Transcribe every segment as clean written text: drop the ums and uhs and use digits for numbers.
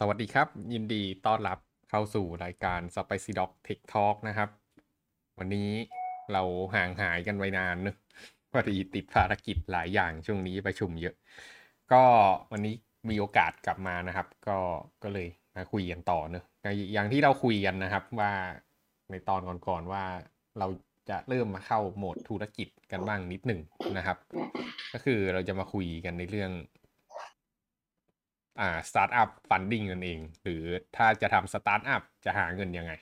สวัสดีครับยินดีต้อนรับเข้าสู่รายการ Supply Side Talk นะครับวันนี้เราห่างหายกันไปนานนะพอดีติดภารกิจหลายอย่างช่วงนี้ประชุมเยอะก็วันนี้มีโอกาสกลับมานะครับก็เลยมาคุยกันต่อนะอย่างที่เราคุยกันนะครับว่าในตอนก่อนๆว่าเราจะเริ่มมาเข้าโหมดธุรกิจกันบ้างนิดหนึ่งนะครับก็คือเราจะมาคุยกันในเรื่องสตาร์ทอัพฟันดิ้งนั่นเองหรือถ้าจะทำสตาร์ทอัพจะหาเงินยังไง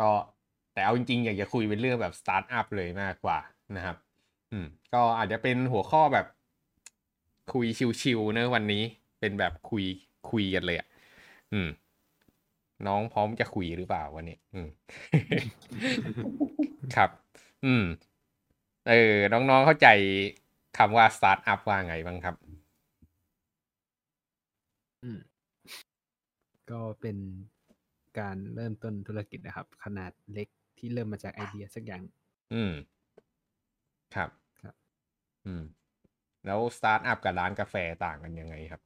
ก็แต่เอาจริงๆอยากจะคุยเป็นเรื่องแบบสตาร์ทอัพเลยมากกว่านะครับก็อาจจะเป็นหัวข้อแบบคุยชิวๆนะวันนี้เป็นแบบคุยกันเลยน้องพร้อมจะคุยหรือเปล่าวันนี้ครับน้องๆเข้าใจคำว่าสตาร์ทอัพว่าไงบ้างครับก็เป็นการเริ่มต้นธุรกิจนะครับขนาดเล็กที่เริ่มมาจากไอเดียสักอย่างครับแล้วสตาร์ทอัพกับร้านกาแฟต่างกันยังไงครับ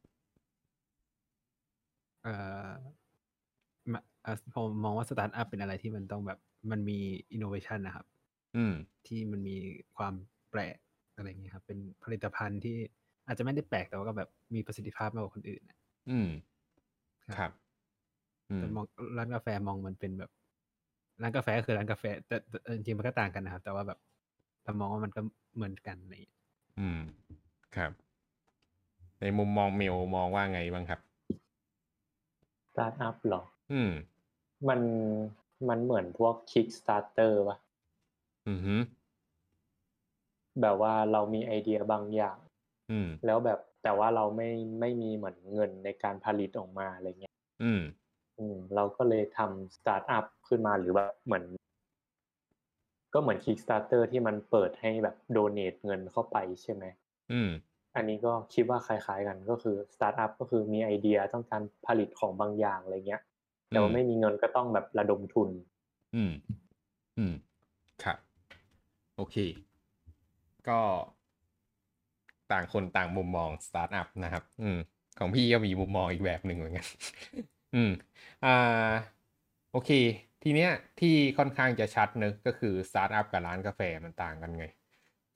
ผมมองว่าสตาร์ทอัพเป็นอะไรที่มันต้องแบบมันมีอินโนเวชันนะครับที่มันมีความแปลกอะไรเงี้ยครับเป็นผลิตภัณฑ์ที่อาจจะไม่ได้แปลกแต่ว่าก็แบบมีประสิทธิภาพมากกว่าคนอื่นครับแต่มองร้านกาแฟมองมันเป็นแบบร้านกาแฟก็คือร้านกาแฟแต่จริงๆมันก็ต่างกันนะครับแต่ว่าแบบเรามองว่ามันก็เหมือนกันอะไรอย่างนี้ครับในมุมมองเมลมองว่าไงบ้างครับสตาร์ทอัพหรอมันเหมือนพวก Kickstarter ป่ะแบบว่าเรามีไอเดียบางอย่างแล้วแบบแต่ว่าเราไม่มีเหมือนเงินในการผลิตออกมาอะไรเงี้ยเราก็เลยทำสตาร์ทอัพขึ้นมาหรือว่าเหมือนก็เหมือน Kickstarter ที่มันเปิดให้แบบโดเนทเงินเข้าไปใช่ไหมอันนี้ก็คิดว่าคล้ายๆกันก็คือสตาร์ทอัพก็คือมีไอเดียต้องการผลิตของบางอย่างอะไรเงี้ยแต่ว่าไม่มีเงินก็ต้องแบบระดมทุนครับโอเคก็ต่างคนต่างมุมมองสตาร์ทอัพนะครับของพี่ก็มีมุมมองอีกแบบหนึ่งเหมือนกันโอเคทีเนี้ยที่ค่อนข้างจะชัดนึกก็คือสตาร์ทอัพกับร้านกาแฟมันต่างกันไง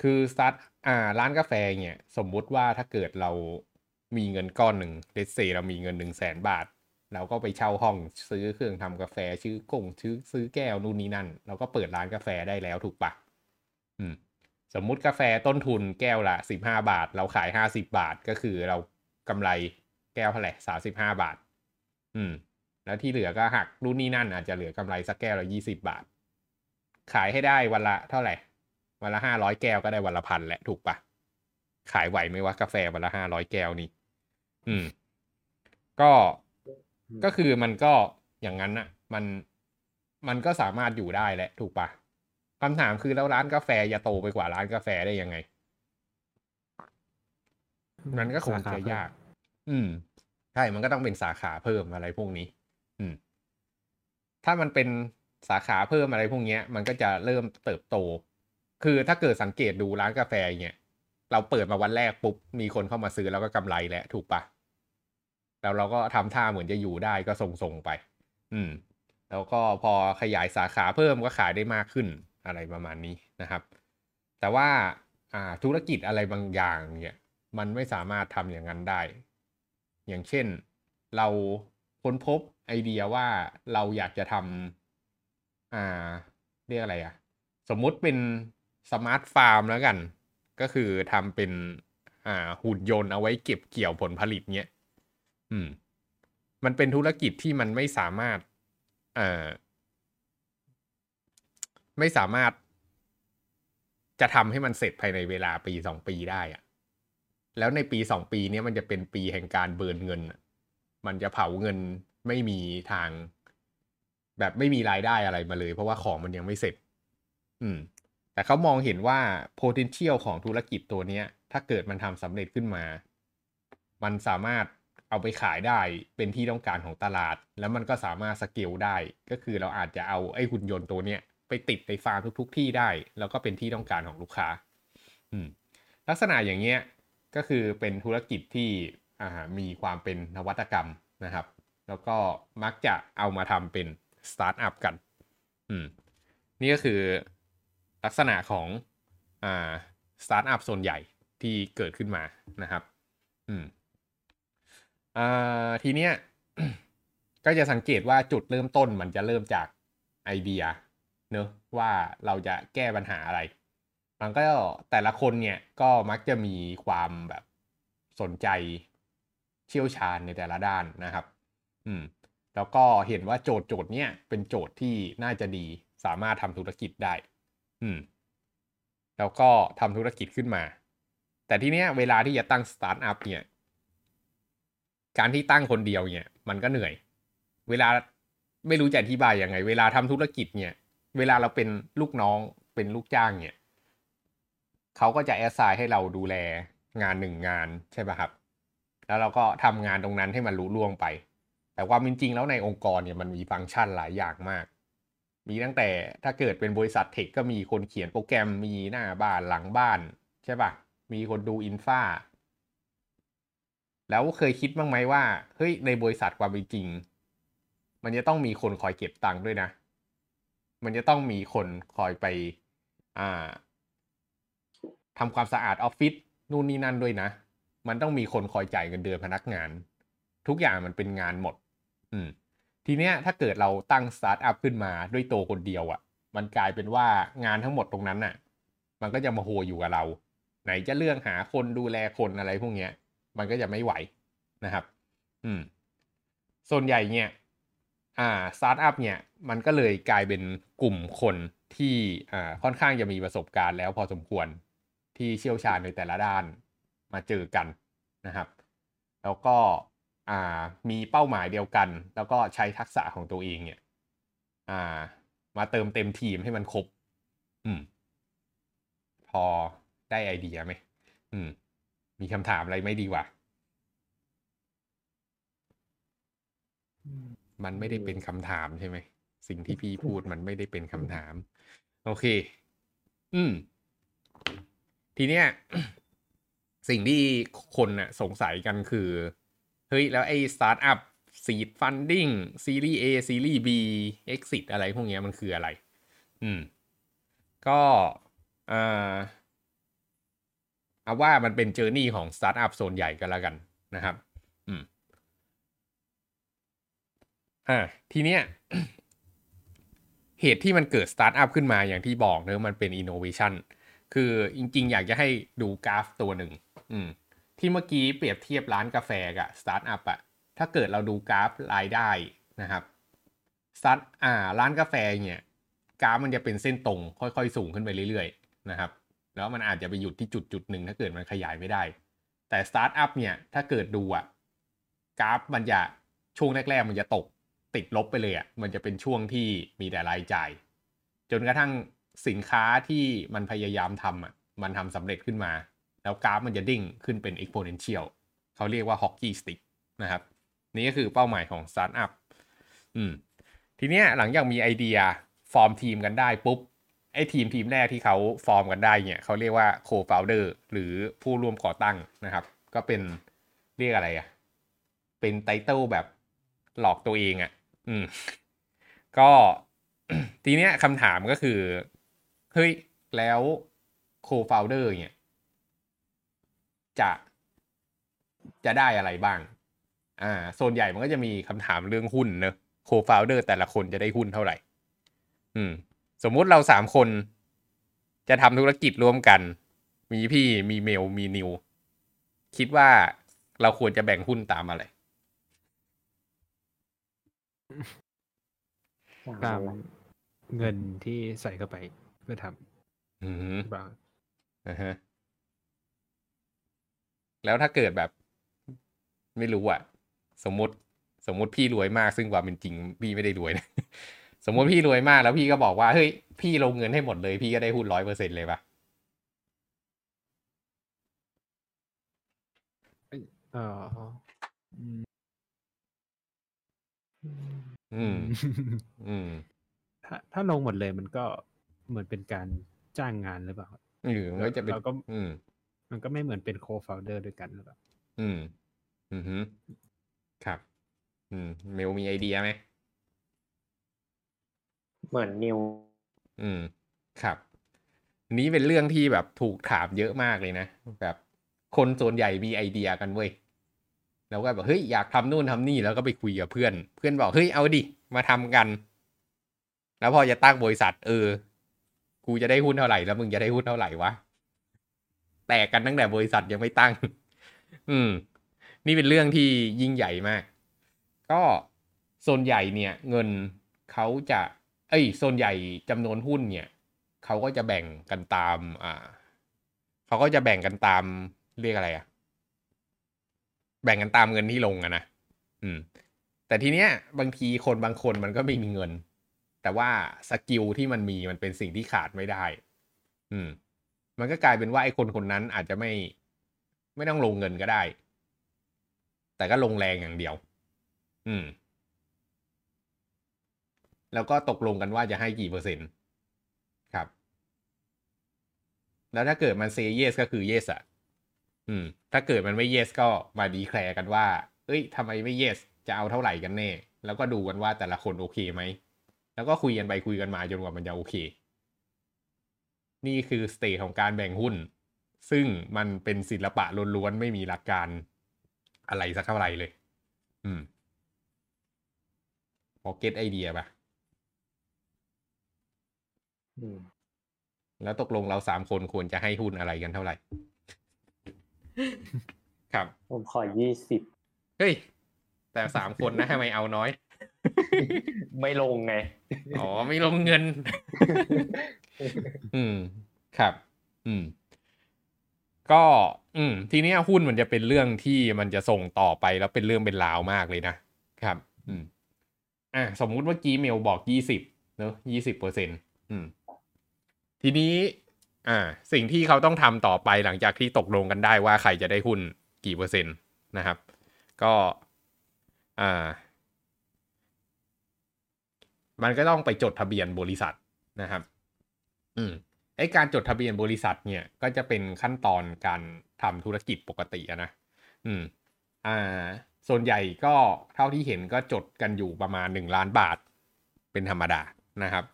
คือร้านกาแฟเนี่ยสมมุติว่าถ้าเกิดเรามีเงินก้อนหนึ่งเลทเซเรามีเงิน 100,000 บาทเราก็ไปเช่าห้องซื้อเครื่องทำกาแฟซื้อแก้วนู่นนี่นั่นเราก็เปิดร้านกาแฟได้แล้วถูกปะสมมุติกาแฟต้นทุนแก้วละ15บาทเราขาย50บาทก็คือเรากำไรแก้วเท่าไหร่35บาทแล้วที่เหลือก็หักนู่นนี่นั่นอาจจะเหลือกำไรสักแก้วละ20บาทขายให้ได้วันละเท่าไหร่วันละ500แก้วก็ได้วันละพันแหละถูกปะขายไหวไหมวะกาแฟวันละ500แก้วนี่ก็คือมันก็อย่างนั้นน่ะมันก็สามารถอยู่ได้แหละถูกปะคำถามคือแล้วร้านกาแฟจะโตไปกว่าร้านกาแฟได้ยังไงมันก็คงจะยากใช่มันก็ต้องเป็นสาขาเพิ่มอะไรพวกนี้ถ้ามันเป็นสาขาเพิ่มอะไรพวกนี้มันก็จะเริ่มเติบโตคือถ้าเกิดสังเกตดูร้านกาแฟเนี่ยเราเปิดมาวันแรกปุ๊บมีคนเข้ามาซื้อแล้วก็กำไรแล้วถูกปะแล้วเราก็ทำท่าเหมือนจะอยู่ได้ก็ส่งไปแล้วก็พอขยายสาขาเพิ่มก็ขายได้มากขึ้นอะไรประมาณนี้นะครับแต่ว่าธุรกิจอะไรบางอย่างเนี่ยมันไม่สามารถทำอย่างนั้นได้อย่างเช่นเราค้นพบไอเดียว่าเราอยากจะทำเรียกอะไรอะสมมุติเป็นสมาร์ทฟาร์มแล้วกันก็คือทำเป็นหุ่นยนต์เอาไว้เก็บเกี่ยวผลผลิตเนี่ยมันเป็นธุรกิจที่มันไม่สามารถจะทำให้มันเสร็จภายในเวลาปี2ปีได้อะแล้วในปี2ปีนี้มันจะเป็นปีแห่งการเบิร์นเงินมันจะเผาเงินไม่มีทางแบบไม่มีรายได้อะไรมาเลยเพราะว่าของมันยังไม่เสร็จแต่เขามองเห็นว่า potential ของธุรกิจตัวนี้ถ้าเกิดมันทำสำเร็จขึ้นมามันสามารถเอาไปขายได้เป็นที่ต้องการของตลาดแล้วมันก็สามารถสเกลได้ก็คือเราอาจจะเอาไอ้หุ่นยนต์ตัวเนี้ยไปติดในฟาร์มทุกที่ได้แล้วก็เป็นที่ต้องการของลูกค้าลักษณะอย่างเงี้ยก็คือเป็นธุรกิจที่ มีความเป็นนวัตกรรมนะครับแล้วก็มักจะเอามาทำเป็นสตาร์ทอัพกันนี่ก็คือลักษณะของสตาร์ทอัพส่วนใหญ่ที่เกิดขึ้นมานะครับทีเนี้ย ก็จะสังเกตว่าจุดเริ่มต้นมันจะเริ่มจากไอเดียเนอะว่าเราจะแก้ปัญหาอะไรมันก็แต่ละคนเนี่ยก็มักจะมีความแบบสนใจเชี่ยวชาญในแต่ละด้านนะครับแล้วก็เห็นว่าโจทย์เนี่ยเป็นโจทย์ที่น่าจะดีสามารถทำธุรกิจได้แล้วก็ทำธุรกิจขึ้นมาแต่ทีเนี้ยเวลาที่จะตั้งสตาร์ทอัพเนี่ยการที่ตั้งคนเดียวเนี่ยมันก็เหนื่อยเวลาไม่รู้จะอธิบายยังไงเวลาทำธุรกิจเนี่ยเวลาเราเป็นลูกน้องเป็นลูกจ้างเนี่ยเขาก็จะแอสไซน์ให้เราดูแลงานหนึ่งงานใช่ป่ะครับแล้วเราก็ทำงานตรงนั้นให้มันลุล่วงไปแต่ความจริงแล้วในองค์กรเนี่ยมันมีฟังก์ชันหลายอย่างมากมีตั้งแต่ถ้าเกิดเป็นบริษัทเทคก็มีคนเขียนโปรแกรมมีหน้าบ้านหลังบ้านใช่ป่ะมีคนดูอินฟาแล้วเคยคิดบ้างไหมว่าเฮ้ยในบริษัทความจริงมันจะต้องมีคนคอยเก็บตังค์ด้วยนะมันจะต้องมีคนคอยไปทำความสะอาดออฟฟิศนู่นนี่นั่นด้วยนะมันต้องมีคนคอยจ่ายเงินเดือนพนักงานทุกอย่างมันเป็นงานหมดทีเนี้ยถ้าเกิดเราตั้งสตาร์ทอัพขึ้นมาด้วยตัวคนเดียวอ่ะมันกลายเป็นว่างานทั้งหมดตรงนั้นน่ะมันก็จะมาโฮอยู่กับเราไหนจะเรื่องหาคนดูแลคนอะไรพวกเนี้ยมันก็จะไม่ไหวนะครับส่วนใหญ่เนี่ยสตาร์ทอัพเนี่ยมันก็เลยกลายเป็นกลุ่มคนที่ค่อนข้างจะมีประสบการณ์แล้วพอสมควรที่เชี่ยวชาญในแต่ละด้านมาเจอกันนะครับแล้วก็มีเป้าหมายเดียวกันแล้วก็ใช้ทักษะของตัวเองเนี่ยมาเติมเต็มทีมให้มันครบพอได้ไอเดียไหมมีคำถามอะไรไม่ดีกว่ามันไม่ได้เป็นคำถามใช่ไหมสิ่งที่พี่พูดมันไม่ได้เป็นคำถามโอเคทีเนี้ย สิ่งที่คนน่ะสงสัยกันคือเฮ้ยแล้วไอ้สตาร์ทอัพซีดฟันดิ้งซีรีส์ A ซีรีส์ B Exit อะไรพวกเนี้ยมันคืออะไรก็เอาว่ามันเป็นเจอร์นี่ของสตาร์ทอัพโซนใหญ่กันแล้วกันนะครับทีเนี้ย เหตุที่มันเกิดสตาร์ทอัพขึ้นมาอย่างที่บอกเนอะมันเป็นอินโนเวชันคือจริงๆอยากจะให้ดูกราฟตัวหนึ่งที่เมื่อกี้เปรียบเทียบร้านกาแฟกับสตาร์ทอัพอะถ้าเกิดเราดูกราฟรายได้นะครับร้านกาแฟเนี่ยกราฟมันจะเป็นเส้นตรงค่อยๆสูงขึ้นไปเรื่อยๆนะครับแล้วมันอาจจะไปหยุดที่จุดหนึ่งถ้าเกิดมันขยายไม่ได้แต่สตาร์ทอัพเนี่ยถ้าเกิดดูอะกราฟมันจะช่วงแรกๆมันจะตกติดลบไปเลยอะมันจะเป็นช่วงที่มีแต่รายจ่ายจนกระทั่งสินค้าที่มันพยายามทำอะมันทำสำเร็จขึ้นมาแล้วกราฟมันจะดิ่งขึ้นเป็น exponential เขาเรียกว่า hockey stick นะครับนี่ก็คือเป้าหมายของ startup ทีเนี้ยหลังจากมีไอเดียฟอร์มทีมกันได้ปุ๊บไอ้ทีมแรกที่เขาฟอร์มกันได้เนี่ยเขาเรียกว่า co-founder หรือผู้ร่วมก่อตั้งนะครับก็เป็นเรียกอะไรอ่ะเป็น title แบบหลอกตัวเองอ่ะก็ ทีเนี้ยคำถามก็คือเฮ้ยแล้ว co-founder เนี่ยจะได้อะไรบ้างส่วนใหญ่มันก็จะมีคำถามเรื่องหุ้นเนอะโคฟาวเดอร์แต่ละคนจะได้หุ้นเท่าไหร่สมมุติเรา3คนจะทำธุรกิจร่วมกันมีพี่มีเมลมีนิวคิดว่าเราควรจะแบ่งหุ้นตามอะไรตามเงินที่ใส่เข้าไปเพื่อทำแล้วถ้าเกิดแบบไม่รู้อะสมมติพี่รวยมากซึ่งความเป็นจริงพี่ไม่ได้รวยนะสมมติพี่รวยมากแล้วพี่ก็บอกว่าเฮ้ยพี่ลงเงินให้หมดเลยพี่ก็ได้หุ้น 100% เลยป่ะถ้าลงหมดเลยมันก็เหมือนเป็นการจ้างงานหรือเปล่าหรือมันก็จะเป็นมันก็ไม่เหมือนเป็นโคฟาวเดอร์ด้วยกันหรือเปล่า อือฮึครับเมลมีไอเดียไหมเหมือนนิวครับนี้เป็นเรื่องที่แบบถูกถามเยอะมากเลยนะแบบคนส่วนใหญ่มีไอเดียกันเว้ยแล้วก็แบบเฮ้ยอยากทำนู่นทำนี่แล้วก็ไปคุยกับเพื่อนเพื่อนบอกเฮ้ยเอาดิมาทำกันแล้วพอจะตั้งบริษัทกูจะได้หุ้นเท่าไหร่แล้วมึงจะได้หุ้นเท่าไหร่วะแตกกันตั้งแต่บริษัทยังไม่ตั้งนี่เป็นเรื่องที่ยิ่งใหญ่มากก็ส่วนใหญ่เนี่ยเงินเขาจะส่วนใหญ่จำนวนหุ้นเนี่ยเขาก็จะแบ่งกันตามเขาก็จะแบ่งกันตามเรียกอะไรอะแบ่งกันตามเงินที่ลงอะนะแต่ทีเนี้ยบางทีคนบางคนมันก็ไม่มีเงินแต่ว่าสกิลที่มันมีมันเป็นสิ่งที่ขาดไม่ได้มันก็กลายเป็นว่าไอ้คนนั้นอาจจะไม่ต้องลงเงินก็ได้แต่ก็ลงแรงอย่างเดียวแล้วก็ตกลงกันว่าจะให้กี่เปอร์เซ็นต์ครับแล้วถ้าเกิดมันเซย์เยสก็คือเยสอ่ะถ้าเกิดมันไม่เยสก็มาดีแคลร์กันว่าเอ้ยทำไมไม่เยสจะเอาเท่าไหร่กันแน่แล้วก็ดูกันว่าแต่ละคนโอเคไหมแล้วก็คุยกันไปคุยกันมาจนกว่ามันจะโอเคนี่คือสเตจของการแบ่งหุ้นซึ่งมันเป็นศิลปะล้วนๆไม่มีหลักการอะไรสักเท่าไหร่เลยพอเก็ตไอเดียป่ะแล้วตกลงเรา3คนควรจะให้หุ้นอะไรกันเท่าไหร่ครับผมขอ20เฮ้ยแต่3คนนะทำไมเอาน้อยไม่ลงไงอ๋อไม่ลงเงินครับก็ทีนี้หุ้นมันจะเป็นเรื่องที่มันจะส่งต่อไปแล้วเป็นเรื่องเป็นราวมากเลยนะครับสมมุติว่ากี้เมลบอก20เนอะ 20% ทีนี้สิ่งที่เขาต้องทำต่อไปหลังจากที่ตกลงกันได้ว่าใครจะได้หุ้นกี่เปอร์เซ็นต์นะครับก็มันก็ต้องไปจดทะเบียนบริษัทนะครับไอ้การจดทะเบียนบริษัทเนี่ยก็จะเป็นขั้นตอนการทำธุรกิจปกตินะส่วนใหญ่ก็เท่าที่เห็นก็จดกันอยู่ประมาณ1,000,000 บาทเป็นธรรมดานะครับ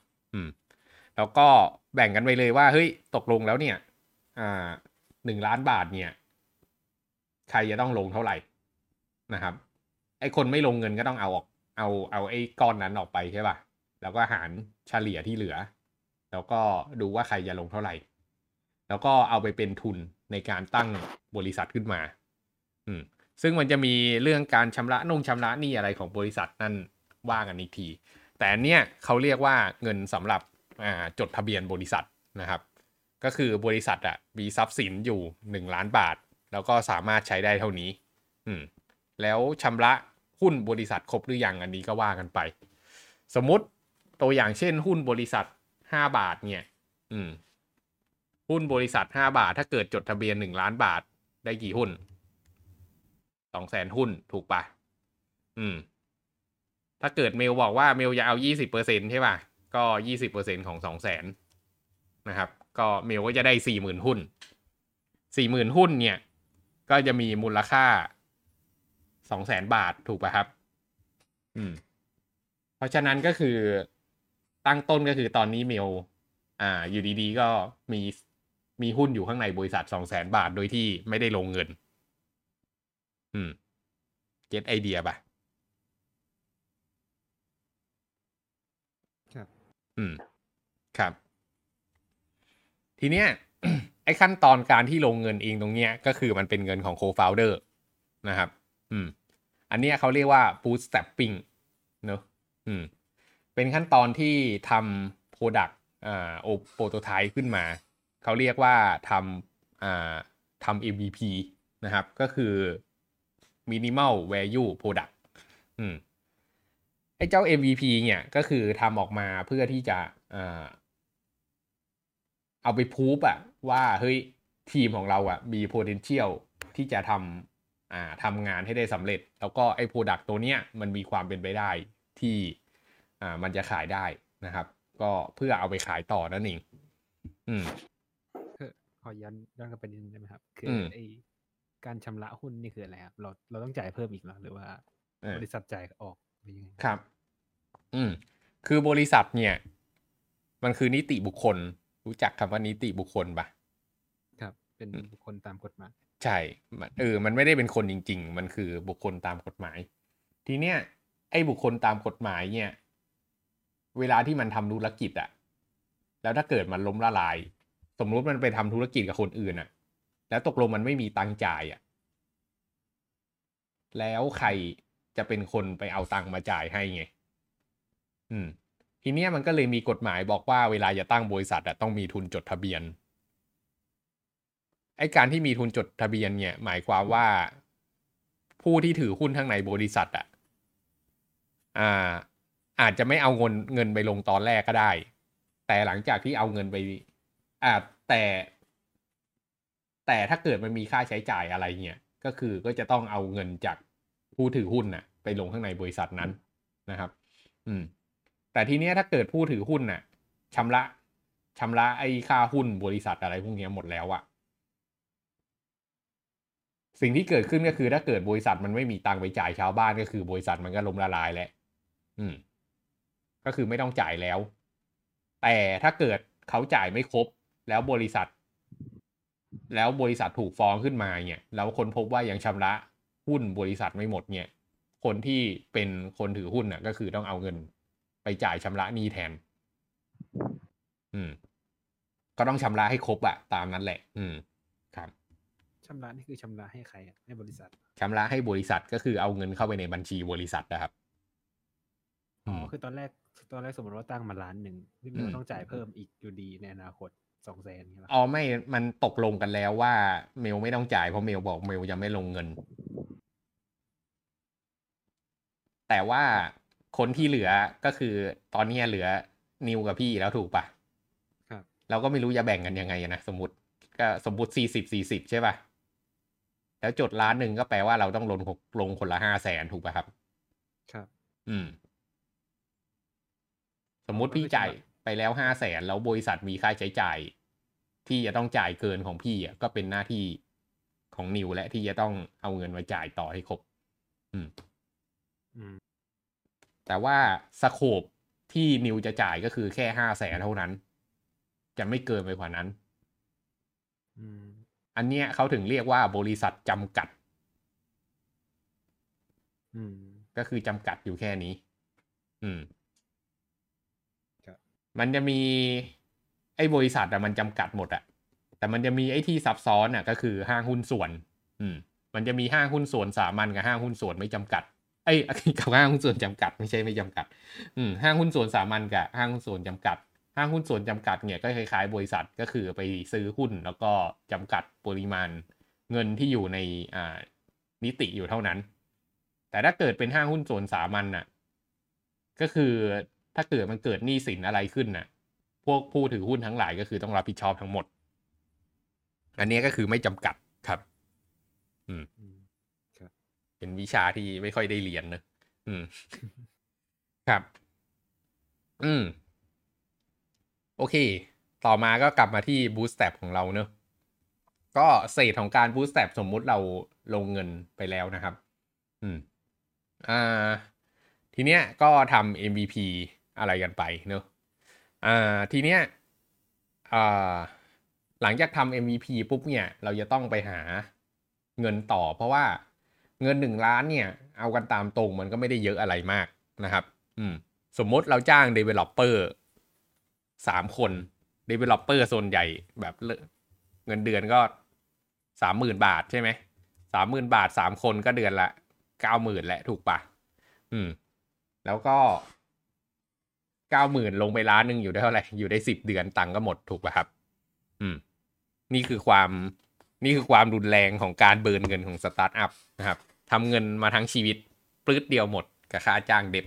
แล้วก็แบ่งกันไปเลยว่าเฮ้ยตกลงแล้วเนี่ย1,000,000 บาทเนี่ยใครจะต้องลงเท่าไหร่นะครับไอ้คนไม่ลงเงินก็ต้องเอาออกเอาไอ้ก้อนนั้นออกไปใช่ป่ะแล้วก็หารเฉลี่ยที่เหลือแล้วก็ดูว่าใครจะลงเท่าไหร่แล้วก็เอาไปเป็นทุนในการตั้งบริษัทขึ้นมาซึ่งมันจะมีเรื่องการชำระหนี้อะไรของบริษัทนั่นว่ากันอีกทีแต่อันเนี้ยเขาเรียกว่าเงินสำหรับจดทะเบียนบริษัทนะครับก็คือบริษัทมีทรัพย์สินอยู่1,000,000 บาทแล้วก็สามารถใช้ได้เท่านี้แล้วชำระหุ้นบริษัทครบหรือยังอันนี้ก็ว่ากันไปสมมุติตัวอย่างเช่นหุ้นบริษัท5 บาทเนี่ยหุ้นบริษัท5 บาทถ้าเกิดจดทะเบียน1,000,000 บาทได้กี่หุ้น 200,000 หุ้นถูกป่ะถ้าเกิดเมลบอกว่าเมลจะเอา 20% ใช่ป่ะก็ 20% ของ 200,000 นะครับก็เมลก็จะได้ 40,000 หุ้น 40,000 หุ้นเนี่ยก็จะมีมูลค่า 200,000 บาทถูกป่ะครับเพราะฉะนั้นก็คือตั้งต้นก็คือตอนนี้เมลอยู่ดีๆก็มีหุ้นอยู่ข้างในบริษัท 200,000 บาทโดยที่ไม่ได้ลงเงินเก็ทไอเดียป่ะครับครับทีเนี้ย ไอ้ขั้นตอนการที่ลงเงินเองตรงเนี้ยก็คือมันเป็นเงินของโคฟาวเดอร์นะครับอันเนี้ยเขาเรียกว่า bootstrapping เนอะเป็นขั้นตอนที่ทำ product โปรโตไทป์ขึ้นมาเขาเรียกว่าทำ MVP นะครับก็คือ minimal value product ไอ้เจ้า MVP เนี่ยก็คือทำออกมาเพื่อที่จะเอาไปพูฟว่าเฮ้ยทีมของเรามี potential ที่จะทำงานให้ได้สำเร็จแล้วก็ไอ้ product ตัวเนี้ยมันมีความเป็นไปได้ที่มันจะขายได้นะครับก็เพื่อเอาไปขายต่อนั่นเองขอย้อนกลับไปนิดนึงได้ไหมครับคือไอ้ การชำระหุ้นนี่คืออะไรครับเราต้องจ่ายเพิ่มอีกหรือว่าบริษัทจ่ายออกหรือยังไงครับคือบริษัทเนี่ยมันคือนิติบุคคลรู้จักคำว่านิติบุคคลป่ะครับเป็นบุคคลตามกฎหมายใช่มันไม่ได้เป็นคนจริงๆมันคือบุคคลตามกฎหมายทีเนี้ยไอ้บุคคลตามกฎหมายเนี่ยเวลาที่มันทำธุรกิจอะแล้วถ้าเกิดมันล้มละลายสมมติมันไปทำธุรกิจกับคนอื่นอะแล้วตกลงมันไม่มีตังค์จ่ายอะแล้วใครจะเป็นคนไปเอาตังค์มาจ่ายให้ไงทีเนี้ยมันก็เลยมีกฎหมายบอกว่าเวลาจะตั้งบริษัทอะต้องมีทุนจดทะเบียนไอ้การที่มีทุนจดทะเบียนเนี่ยหมายความว่าผู้ที่ถือหุ้นทั้งในบริษัทอะอาจจะไม่เอาเงินไปลงตอนแรกก็ได้แต่หลังจากที่เอาเงินไปแต่ถ้าเกิดมันมีค่าใช้จ่ายอะไรเนี่ยก็คือก็จะต้องเอาเงินจากผู้ถือหุ้นน่ะไปลงข้างในบริษัทนั้นนะครับแต่ทีเนี้ยถ้าเกิดผู้ถือหุ้นน่ะชำระไอ้ค่าหุ้นบริษัทอะไรพวกนี้หมดแล้วอะสิ่งที่เกิดขึ้นก็คือถ้าเกิดบริษัทมันไม่มีตังค์ไปจ่ายชาวบ้านก็คือบริษัทมันก็ล้มละลายแล้วก็คือไม่ต้องจ่ายแล้วแต่ถ้าเกิดเขาจ่ายไม่ครบแล้วบริษัทถูกฟ้องขึ้นมาเนี่ยแล้วคนพบว่ายังชำระหุ้นบริษัทไม่หมดเนี่ยคนที่เป็นคนถือหุ้นน่ะก็คือต้องเอาเงินไปจ่ายชำระหนี้แทนก็ต้องชำระให้ครบอะตามนั้นแหละครับชำระนี่คือชำระให้ใครให้บริษัทชำระให้บริษัทก็คือเอาเงินเข้าไปในบัญชีบริษัทนะครับคือตอนแรกสมมติว่าตั้งมา1,000,000ที่มันต้องจ่ายเพิ่มอีกอยู่ดีในอนาคต 200,000 ใช่ป่ะไม่มันตกลงกันแล้วว่าเมลไม่ต้องจ่ายเพราะเมลบอกเมลยังไม่ลงเงินแต่ว่าคนที่เหลือก็คือตอนนี้เหลือนิวกับพี่แล้วถูกป่ะครับเราก็ไม่รู้จะแบ่งกันยังไงนะสมมุติ40-40ใช่ป่ะแล้วจด1,000,000ก็แปลว่าเราต้องลงคนละ500,000ถูกป่ะครับครับสมมติพี่จ่ายไปแล้ว500,000แล้วบริษัทมีค่าใช้จ่ายที่จะต้องจ่ายเกินของพี่ก็เป็นหน้าที่ของนิวและที่จะต้องเอาเงินมาจ่ายต่อให้ครบแต่ว่าสโคปที่นิวจะจ่ายก็คือแค่500,000เท่านั้นจะไม่เกินไปกว่านั้นอันเนี้ยเขาถึงเรียกว่าบริษัทจำกัดก็คือจำกัดอยู่แค่นี้มันจะมีไอ้บริษัทอะมันจำกัดหมดอะแต่มันจะมีไอ้ที่ซับซ้อนอะก็คือห้างหุ้นส่วนมันจะมีห้างหุ้นส่วนสามัญกับห้างหุ้นส่วนไม่จำกัดกับห้างหุ้นส่วนจำกัดไม่ใช่ไม่จำกัดห้างหุ้นส่วนสามัญกับห้างหุ้นส่วนจำกัดห้างหุ้นส่วนจำกัดเนี่ยก็คล้ายๆบริษัทก็คือไปซื้อหุ้นแล้วก็จำกัดปริมาณเงินที่อยู่ในนิติอยู่เท่านั้นแต่ถ้าเกิดเป็นห้างหุ้นส่วนสามัญอะก็คือถ้าเกิดมันเกิดหนี้สินอะไรขึ้นน่ะพวกผู้ถือหุ้นทั้งหลายก็คือต้องรับผิดชอบทั้งหมดอันนี้ก็คือไม่จำกัดครับเป็นวิชาที่ไม่ค่อยได้เรียนนะครับโอเคต่อมาก็กลับมาที่ Bootstrap ของเราเนอะก็เศษของการ Bootstrap สมมุติเราลงเงินไปแล้วนะครับทีเนี้ยก็ทำ MVPอะไรกันไปเนอะทีเนี้ยหลังจากทำ MVP ปุ๊บเนี่ยเราจะต้องไปหาเงินต่อเพราะว่าเงิน1,000,000เนี่ยเอากันตามตรงมันก็ไม่ได้เยอะอะไรมากนะครับสมมติเราจ้าง Developer 3 คน Developer ส่วนใหญ่แบบเงินเดือนก็ 30,000 บาทใช่ไหม 30,000 บาท3คนก็เดือนละ 90,000 แหละถูกป่ะแล้วก็90,000 ลงไป1,000,000อยู่ได้เท่าไหร่อยู่ได้10 เดือนตังค์ก็หมดถูกป่ะครับนี่คือความรุนแรงของการเบิร์นเงินของสตาร์ทอัพนะครับทำเงินมาทั้งชีวิตปลืดเดียวหมดกับค่าจ้างเด็บ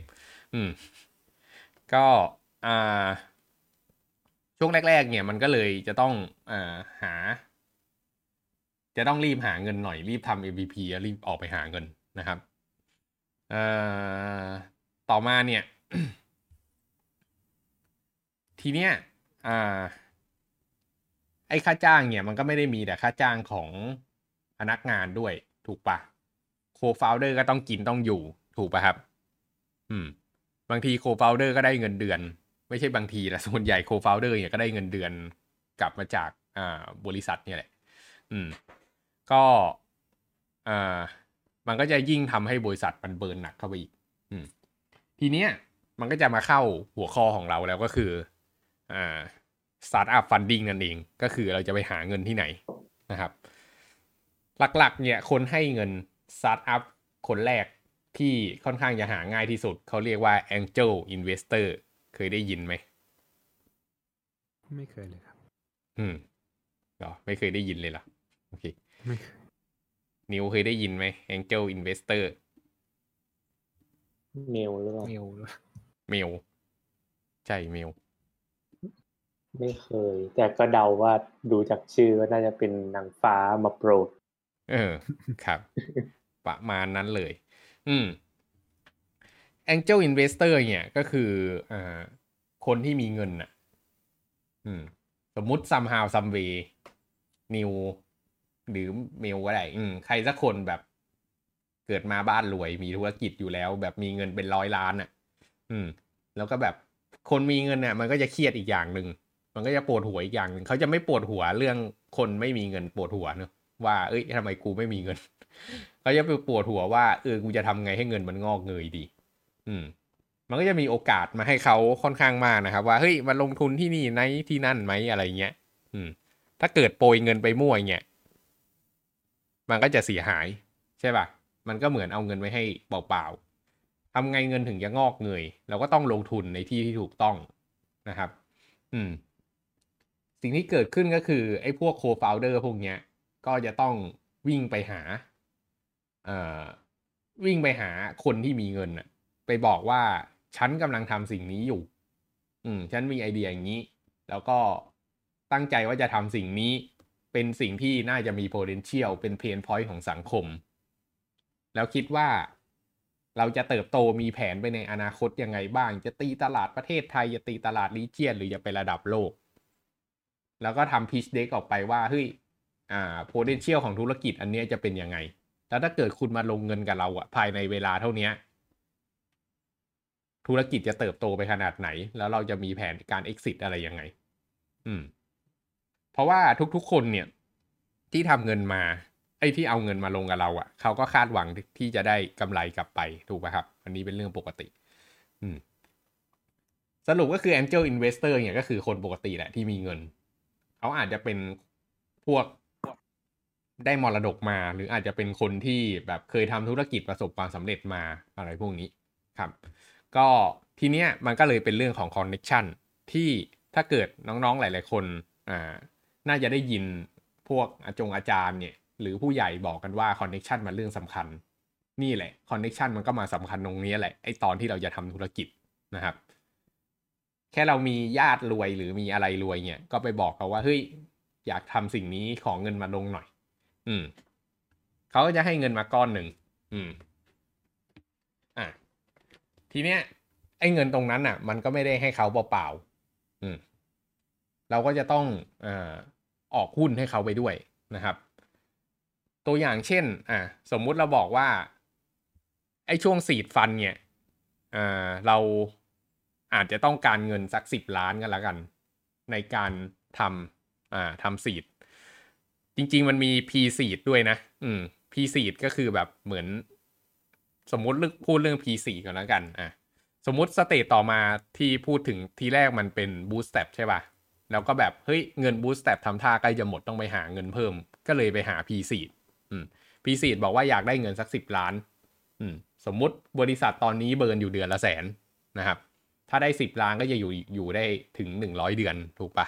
ก็ช่วงแรกๆเนี่ยมันก็เลยจะต้องจะต้องรีบหาเงินหน่อยรีบทำ MVP แล้วรีบออกไปหาเงินนะครับต่อมาเนี่ย ทีเนี้ยไอ้ค่าจ้างเนี่ยมันก็ไม่ได้มีแต่ค่าจ้างของ พนักงานด้วยถูกปะโคฟาวเดอร์ก็ต้องกินต้องอยู่ถูกปะครับบางทีโคฟาวเดอร์ก็ได้เงินเดือนไม่ใช่บางทีละส่วนใหญ่โคฟาวเดอร์เนี่ยก็ได้เงินเดือนกลับมาจากบริษัทเนี่ยแหละก็มันก็จะยิ่งทำให้บริษัทมันเบิร์นหนักเข้าไปอีกทีเนี้ยมันก็จะมาเข้าหัวข้อของเราแล้วก็คือStartup Funding นั่นเองก็คือเราจะไปหาเงินที่ไหนนะครับหลักๆเนี่ยคนให้เงิน Startup คนแรกที่ค่อนข้างจะหาง่ายที่สุดเขาเรียกว่า Angel Investor เคยได้ยินไหมไม่เคยเลยครับเหรอไม่เคยได้ยินเลยเหรอโอเคไม่เคยนิวเคยได้ยินไหม Angel Investor เมลหรือเปล่าเมลใช่เมลไม่เคยแต่ก็เดาว่าดูจากชื่อว่าน่าจะเป็นนางฟ้ามาโปรดครับ ประมาณนั้นเลยAngel Investor เนี่ยก็คือคนที่มีเงินน่ะสมมุติ somehow some way นิวหรือเมลก็ได้ใครสักคนแบบเกิดมาบ้านรวยมีธุรกิจอยู่แล้วแบบมีเงินเป็น100ล้านน่ะแล้วก็แบบคนมีเงินเนี่ยมันก็จะเครียดอีกอย่างนึงมันก็จะปวดหัวอีกอย่างนึงเขาจะไม่ปวดหัวเรื่องคนไม่มีเงินปวดหัวเนอะว่าเอ้ยทำไมกูไม่มีเงินเขาจะไปปวดหัวว่ากูจะทำไงให้เงินมันงอกเงยดีมันก็จะมีโอกาสมาให้เขาค่อนข้างมากนะครับว่าเฮ้ยมาลงทุนที่นี่ไหนที่นั่นไหมอะไรเงี้ยถ้าเกิดโปรยเงินไปมั่วเงี้ยมันก็จะเสียหายใช่ป่ะมันก็เหมือนเอาเงินไว้ให้เปล่าๆทำไงเงินถึงจะงอกเงยเราก็ต้องลงทุนในที่ที่ถูกต้องนะครับสิ่งที่เกิดขึ้นก็คือไอ้พวกโคฟาวเดอร์พวกเนี้ยก็จะต้องวิ่งไปหาคนที่มีเงินน่ะไปบอกว่าฉันกำลังทำสิ่งนี้อยู่ฉันมีไอเดียอย่างนี้แล้วก็ตั้งใจว่าจะทำสิ่งนี้เป็นสิ่งที่น่าจะมี potential เป็น pain point ของสังคมแล้วคิดว่าเราจะเติบโตมีแผนไปในอนาคตยังไงบ้างจะตีตลาดประเทศไทยจะตีตลาดรีเจียนหรือจะไประดับโลกแล้วก็ทำ pitch deck ออกไปว่าเฮ้ยpotential ของธุรกิจอันนี้จะเป็นยังไงแล้วถ้าเกิดคุณมาลงเงินกับเราอะภายในเวลาเท่านี้ธุรกิจจะเติบโตไปขนาดไหนแล้วเราจะมีแผนการ exit อะไรยังไงเพราะว่าทุกๆคนเนี่ยที่ทำเงินมาที่เอาเงินมาลงกับเราอะเขาก็คาดหวังที่จะได้กำไรกลับไปถูกไหมครับอันนี้เป็นเรื่องปกติสรุปก็คือ Angel Investor เนี่ยก็คือคนปกติแหละที่มีเงินเขาอาจจะเป็นพวกได้มรดกมาหรืออาจจะเป็นคนที่แบบเคยทำธุรกิจประสบความสำเร็จมาอะไรพวกนี้ครับก็ทีเนี้ยมันก็เลยเป็นเรื่องของคอนเนคชั่นที่ถ้าเกิดน้องๆหลายๆคนน่าจะได้ยินพวกอาจารย์เนี่ยหรือผู้ใหญ่บอกกันว่าคอนเนคชั่นมันเรื่องสำคัญนี่แหละคอนเนคชั่นมันก็มาสำคัญตรงนี้แหละไอตอนที่เราจะทำธุรกิจนะครับแค่เรามีญาติรวยหรือมีอะไรรวยเนี่ยก็ไปบอกเขาว่าเฮ้ยอยากทำสิ่งนี้ขอเงินมาลงหน่อยเขาก็จะให้เงินมาก้อนหนึ่งทีเนี้ยไอ้เงินตรงนั้นน่ะมันก็ไม่ได้ให้เขาเปล่าๆเราก็จะต้องออกหุ้นให้เขาไปด้วยนะครับตัวอย่างเช่นสมมุติเราบอกว่าไอ้ช่วงซีดฟันเนี่ยเราอาจจะต้องการเงินสัก10ล้านกันละกันในการทำซีดจริงๆมันมี P seed ด้วยนะP seed ก็คือแบบเหมือนสมมุติพูดเรื่อง P seed ก่อนแล้วกันสมมุติสเตจต่อมาที่พูดถึงทีแรกมันเป็น bootstrap ใช่ป่ะแล้วก็แบบเฮ้ยเงิน bootstrap ทำท่าใกล้จะหมดต้องไปหาเงินเพิ่มก็เลยไปหา P seed P seed บอกว่าอยากได้เงินสัก10ล้านสมมุติบริษัทตอนนี้เบิร์นอยู่เดือนละแสนนะครับถ้าได้10ล้านก็จะอยู่ได้ถึง100เดือนถูกป่ะ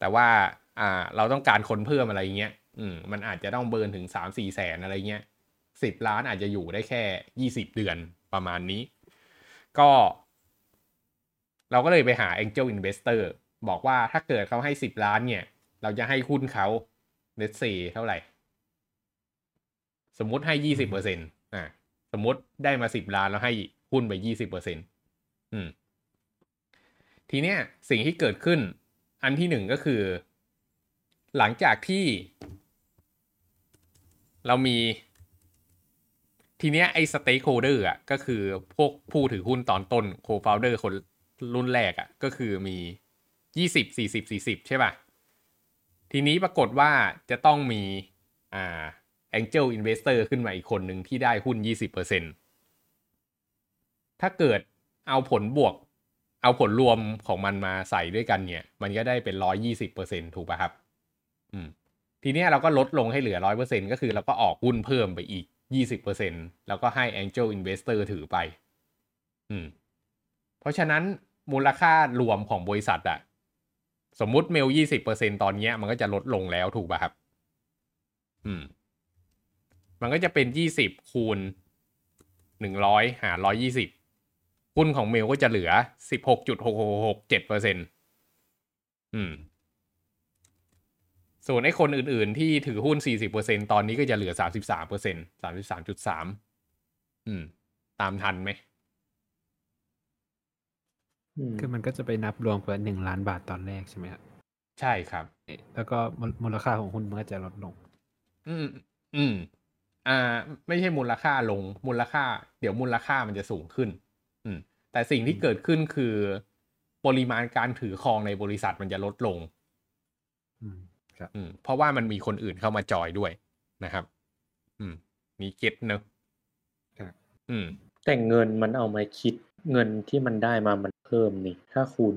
แต่ว่าเราต้องการคนเพิ่มอะไรเงี้ยมันอาจจะต้องเบิร์นถึง 3-4 แสนอะไรเงี้ย10ล้านอาจจะอยู่ได้แค่20เดือนประมาณนี้ก็เราก็เลยไปหา Angel Investor บอกว่าถ้าเกิดเขาให้10ล้านเนี่ยเราจะให้หุ้นเขา Net C เท่าไหร่สมมุติให้ 20% สมมุติได้มา10ล้านแล้วให้หุ้นไป 20% ทีเนี้ยสิ่งที่เกิดขึ้นอันที่1ก็คือหลังจากที่ เรามีทีเนี้ยไอ้ stakeholder อ่ะก็คือพวกผู้ถือหุ้นตอนต้น co-founder คนรุ่นแรกอ่ะก็คือมี20 40 40ใช่ป่ะทีนี้ปรากฏว่าจะต้องมีangel investor ขึ้นมาอีกคนหนึ่งที่ได้หุ้น 20% ถ้าเกิดเอาผลบวกเอาผลรวมของมันมาใส่ด้วยกันเนี่ยมันก็ได้เป็น 120% ถูกป่ะครับทีเนี้ยเราก็ลดลงให้เหลือ 100% ก็คือเราก็ออกหุ้นเพิ่มไปอีก 20% แล้วก็ให้ angel investor ถือไปเพราะฉะนั้นมูลค่ารวมของบริษัทอะสมมุติเมล 20% ตอนเนี้ยมันก็จะลดลงแล้วถูกป่ะครับมันก็จะเป็น20คูณ100หาร120หุ้นของเมลก็จะเหลือ 16.6667% ส่วนไอ้คนอื่นๆที่ถือหุ้น 40% ตอนนี้ก็จะเหลือ 33% 33.3 ตามทันไหมคือมันก็จะไปนับรวมกัน1ล้านบาทตอนแรกใช่ไหมครับใช่ครับแล้วก็มูลค่าของหุ้นมันก็จะลดลงไม่ใช่มูลค่าลงมูลค่าเดี๋ยวมูลค่ามันจะสูงขึ้นแต่สิ่งที่เกิดขึ้นคือปริมาณการถือครองในบริษัทมันจะลดลงครับเพราะว่ามันมีคนอื่นเข้ามาจอยด้วยนะครับมีเก็ตเนอะครับแต่เงินมันเอามาคิดเงินที่มันได้มามันเพิ่มนี่ถ้าคูณ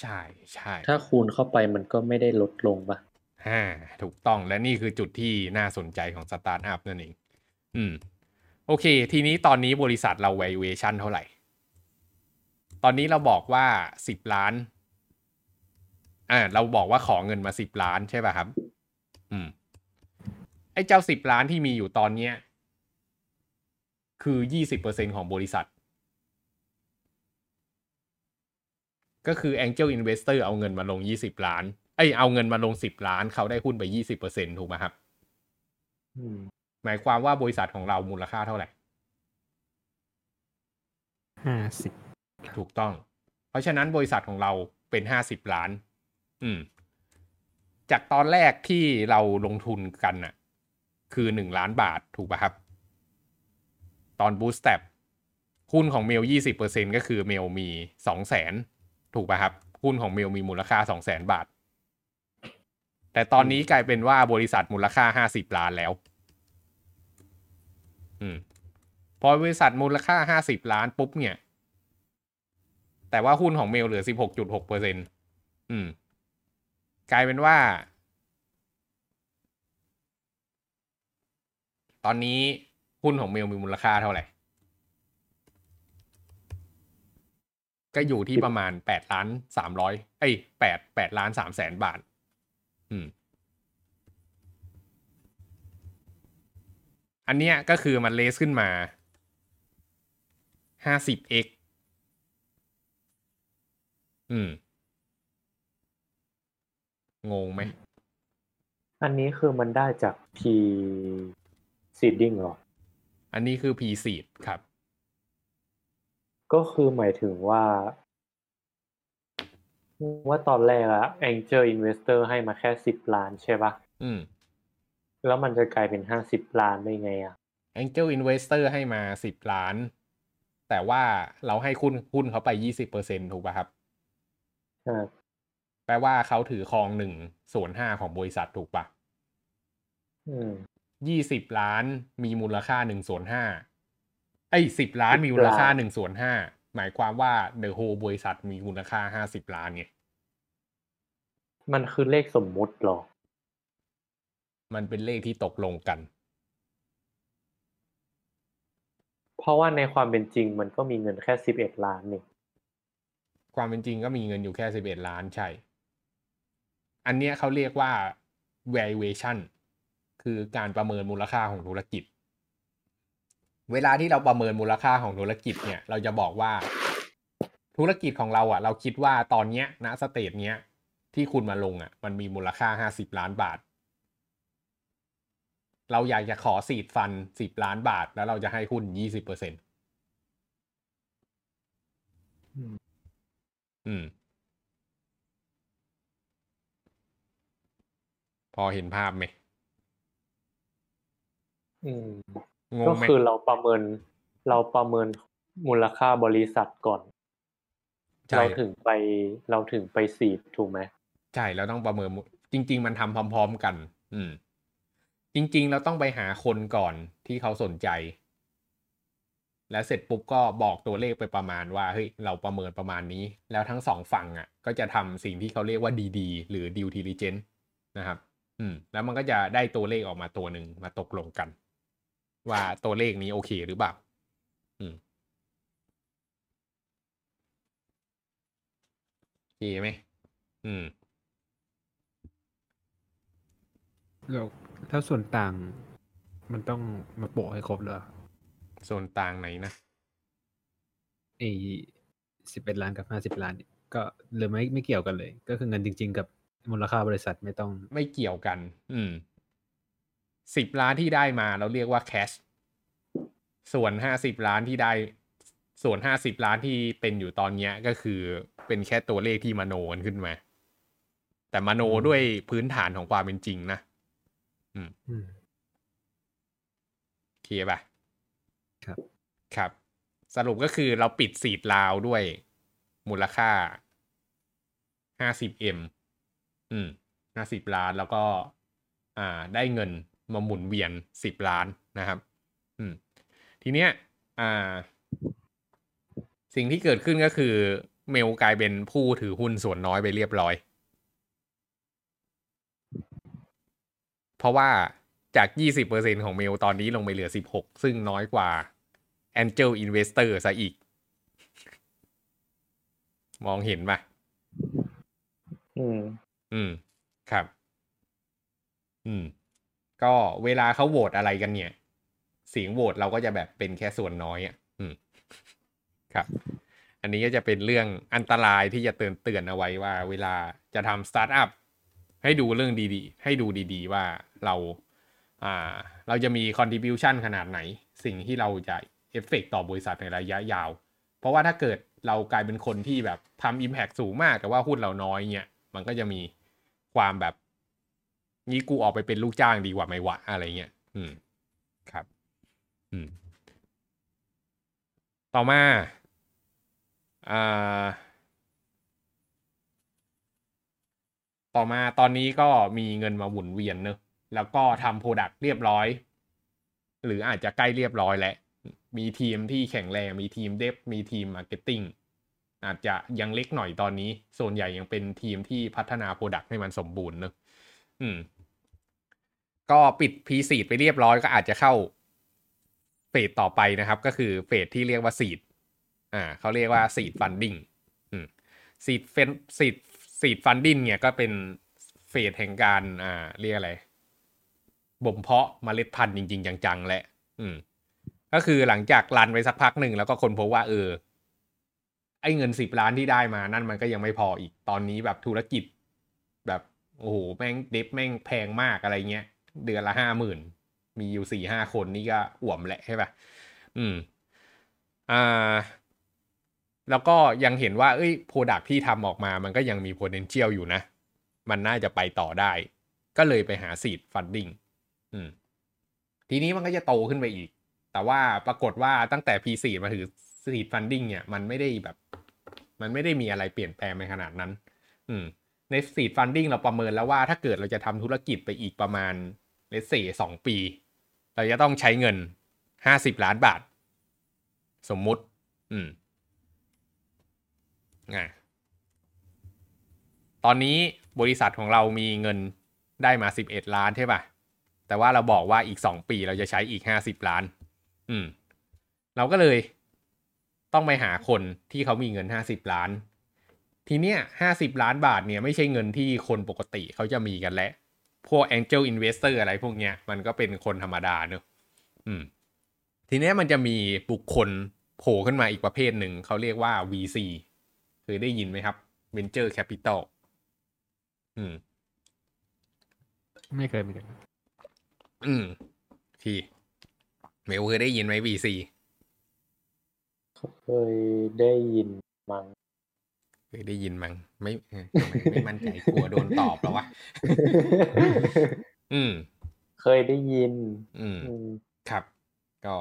ใช่ใช่ถ้าคูณเข้าไปมันก็ไม่ได้ลดลงป่ะถูกต้องและนี่คือจุดที่น่าสนใจของสตาร์ทอัพนั่นเองโอเคทีนี้ตอนนี้บริษัทเรา valuation เท่าไหร่ตอนนี้เราบอกว่า10ล้านเราบอกว่าขอเงินมา10ล้านใช่ป่ะครับไอ้เจ้า10ล้านที่มีอยู่ตอนเนี้ยคือ 20% ของบริษัทก็คือ Angel Investor เอาเงินมาลง20ล้านเอาเงินมาลง10ล้านเขาได้หุ้นไป 20% ถูกไหมครับหมายความว่าบริษัทของเรามูลค่าเท่าไหร่50ถูกต้องเพราะฉะนั้นบริษัทของเราเป็น50ล้านจากตอนแรกที่เราลงทุนกันน่ะคือ1ล้านบาทถูกป่ะครับตอน Boost Step หุ้นของเมล 20% ก็คือเมลมี 200,000 ถูกป่ะครับหุ้นของเมลมีมูลค่า 200,000 บาทแต่ตอนนี้กลายเป็นว่าบริษัทมูลค่า50ล้านแล้วพอบริษัทมูลค่า50ล้านปุ๊บเนี่ยแต่ว่าหุ้นของเมลเหลือ 16.6% กลายเป็นว่าตอนนี้หุ้นของเมลมีมูลค่าเท่าไหร่ก็อยู่ที่ประมาณ8ล้าน3008ล้าน 300,000 บาทอันเนี้ยก็คือมันเลสขึ้นมา 50x งงไหมอันนี้คือมันได้จาก P seeding เหรออันนี้คือ P seed ครับก็คือหมายถึงว่าตอนแรกอะ Angel Investor ให้มาแค่10ล้านใช่ป่ะแล้วมันจะกลายเป็น50ล้านได้ไงอะ Angel Investor ให้มา10ล้านแต่ว่าเราให้หุ้นเขาไป 20% ถูกป่ะครับแปลว่าเขาถือครอง 1/5 ของบริษัทถูกป่ะ20ล้านมีมูลค่า 1/5 10ล้านมีมูลค่า 1/5 หมายความว่า The Whole บริษัทมีมูลค่า50ล้านไงมันคือเลขสมมุติหรอมันเป็นเลขที่ตกลงกันเพราะว่าในความเป็นจริงมันก็มีเงินแค่11ล้านนี่ความเป็นจริงก็มีเงินอยู่แค่11ล้านใช่อันเนี้ยเขาเรียกว่า valuation คือการประเมินมูลค่าของธุรกิจเวลาที่เราประเมินมูลค่าของธุรกิจเนี่ยเราจะบอกว่าธุรกิจของเราอ่ะเราคิดว่าตอนเนี้ยณสเตจเนี้ยที่คุณมาลงอ่ะมันมีมูลค่า50ล้านบาทเราอยากจะขอซีดฟัน10ล้านบาทแล้วเราจะให้หุ้น 20% พอเห็นภาพไหม ก็คือเราประเมินมูลค่าบริษัทก่อนเราถึงไปสีบถูกไหมใช่เราต้องประเมินจริงๆมันทำพร้อมๆกันจริงๆเราต้องไปหาคนก่อนที่เขาสนใจแล้วเสร็จปุ๊บก็บอกตัวเลขไปประมาณว่าเฮ้ยเราประเมินประมาณนี้แล้วทั้งสองฝั่งอ่ะก็จะทำสิ่งที่เขาเรียกว่า DD หรือ Due Diligence นะครับแล้วมันก็จะได้ตัวเลขออกมาตัวหนึ่งมาตกลงกันว่าตัวเลขนี้โอเคหรือเปล่าดีไหมแล้วส่วนต่างมันต้องมาโปะให้ครบเลยส่วนต่างไหนนะไอ้11ล้านกับ50ล้านเนี่ยก็เลยไม่เกี่ยวกันเลยก็คือเงินจริงๆกับมูลค่าบริษัทไม่เกี่ยวกัน10ล้านที่ได้มาเราเรียกว่าแคชส่วน50ล้านที่ได้ส่วน50ล้านที่เป็นอยู่ตอนเนี้ยก็คือเป็นแค่ตัวเลขที่มโนกันขึ้นมาแต่มโนด้วยพื้นฐานของความเป็นจริงนะเคลียร์ป่ะครับครับสรุปก็คือเราปิดซีดราวด้วยมูลค่า 50M 50ล้านแล้วก็ได้เงินมาหมุนเวียน10ล้านนะครับทีเนี้ยสิ่งที่เกิดขึ้นก็คือเมลกลายเป็นผู้ถือหุ้นส่วนน้อยไปเรียบร้อยเพราะว่าจาก 20% ของเมลตอนนี้ลงไปเหลือ16ซึ่งน้อยกว่า Angel Investor ซะอีกมองเห็นป่ะครับก็เวลาเขาโหวตอะไรกันเนี่ยเสียงโหวตเราก็จะแบบเป็นแค่ส่วนน้อยครับอันนี้ก็จะเป็นเรื่องอันตรายที่จะเตือนเอาไว้ว่าเวลาจะทำสตาร์ทอัพให้ดูเรื่องดีๆให้ดูดีๆว่าเราจะมี contribution ขนาดไหนสิ่งที่เราจะเอฟเฟกต์ต่อบริษัทในระยะยาวเพราะว่าถ้าเกิดเรากลายเป็นคนที่แบบทำ impact สูงมากแต่ว่าหุ้นเราน้อยเนี่ยมันก็จะมีความแบบนี้กูออกไปเป็นลูกจ้างดีกว่าไหมวะอะไรเงี้ยครับต่อมาตอนนี้ก็มีเงินมาหมุนเวียนเนอะแล้วก็ทำโปรดักต์เรียบร้อยหรืออาจจะใกล้เรียบร้อยแล้วมีทีมที่แข็งแรงมีทีมเดฟมีทีมมาร์เก็ตติ้งอาจจะยังเล็กหน่อยตอนนี้ส่วนใหญ่ยังเป็นทีมที่พัฒนาโปรดักต์ให้มันสมบูรณ์เนอะก็ปิด P4 ไปเรียบร้อยก็อาจจะเข้าเฟสต่อไปนะครับก็คือเฟสที่เรียกว่าซีดเขาเรียกว่าซีดฟันดิ้งซีดฟันดิ้งเนี่ยก็เป็นเฟสแห่งการเรียกอะไรบ่มเพาะเมล็ดพันธุ์จริงๆจังๆแหละก็คือหลังจากรันไปสักพักหนึ่งแล้วก็คนพบว่าไอ้เงิน10ล้านที่ได้มานั่นมันก็ยังไม่พออีกตอนนี้แบบธุรกิจแบบโอ้โหแม่งเดฟแม่งแพงมากอะไรเงี้ยเดือนละ 50,000 มีอยู่ 4-5 คนนี่ก็อ่วมแหละใช่ป่ะแล้วก็ยังเห็นว่าเอ้ย product ที่ทำออกมามันก็ยังมี potential อยู่นะมันน่าจะไปต่อได้ก็เลยไปหา seed funding ทีนี้มันก็จะโตขึ้นไปอีกแต่ว่าปรากฏว่าตั้งแต่ P4 มาถึง seed funding เนี่ยมันไม่ได้มีอะไรเปลี่ยนแปลงไปขนาดนั้นใน seed funding เราประเมินแล้วว่าถ้าเกิดเราจะทำธุรกิจไปอีกประมาณ let's say 2 ปีเราจะต้องใช้เงิน50ล้านบาทสมมุติตอนนี้บริษัทของเรามีเงินได้มา11ล้านใช่ป่ะแต่ว่าเราบอกว่าอีก2ปีเราจะใช้อีก50ล้านเราก็เลยต้องไปหาคนที่เขามีเงิน50ล้านทีเนี้ย50ล้านบาทเนี่ยไม่ใช่เงินที่คนปกติเขาจะมีกันและพวก Angel Investor อะไรพวกเนี้ยมันก็เป็นคนธรรมดาเนอะทีเนี้ยมันจะมีบุคคลโผล่ขึ้นมาอีกประเภทหนึ่งเขาเรียกว่า VC เคยได้ยินไหมครับ Venture Capital ไม่เคยมีเลยที่เมลเคยได้ยินไหม VC เคยได้ยินมั้งไม่มั่นใจกลัวโดนตอบแล้ววะเคยได้ยิน ครับก็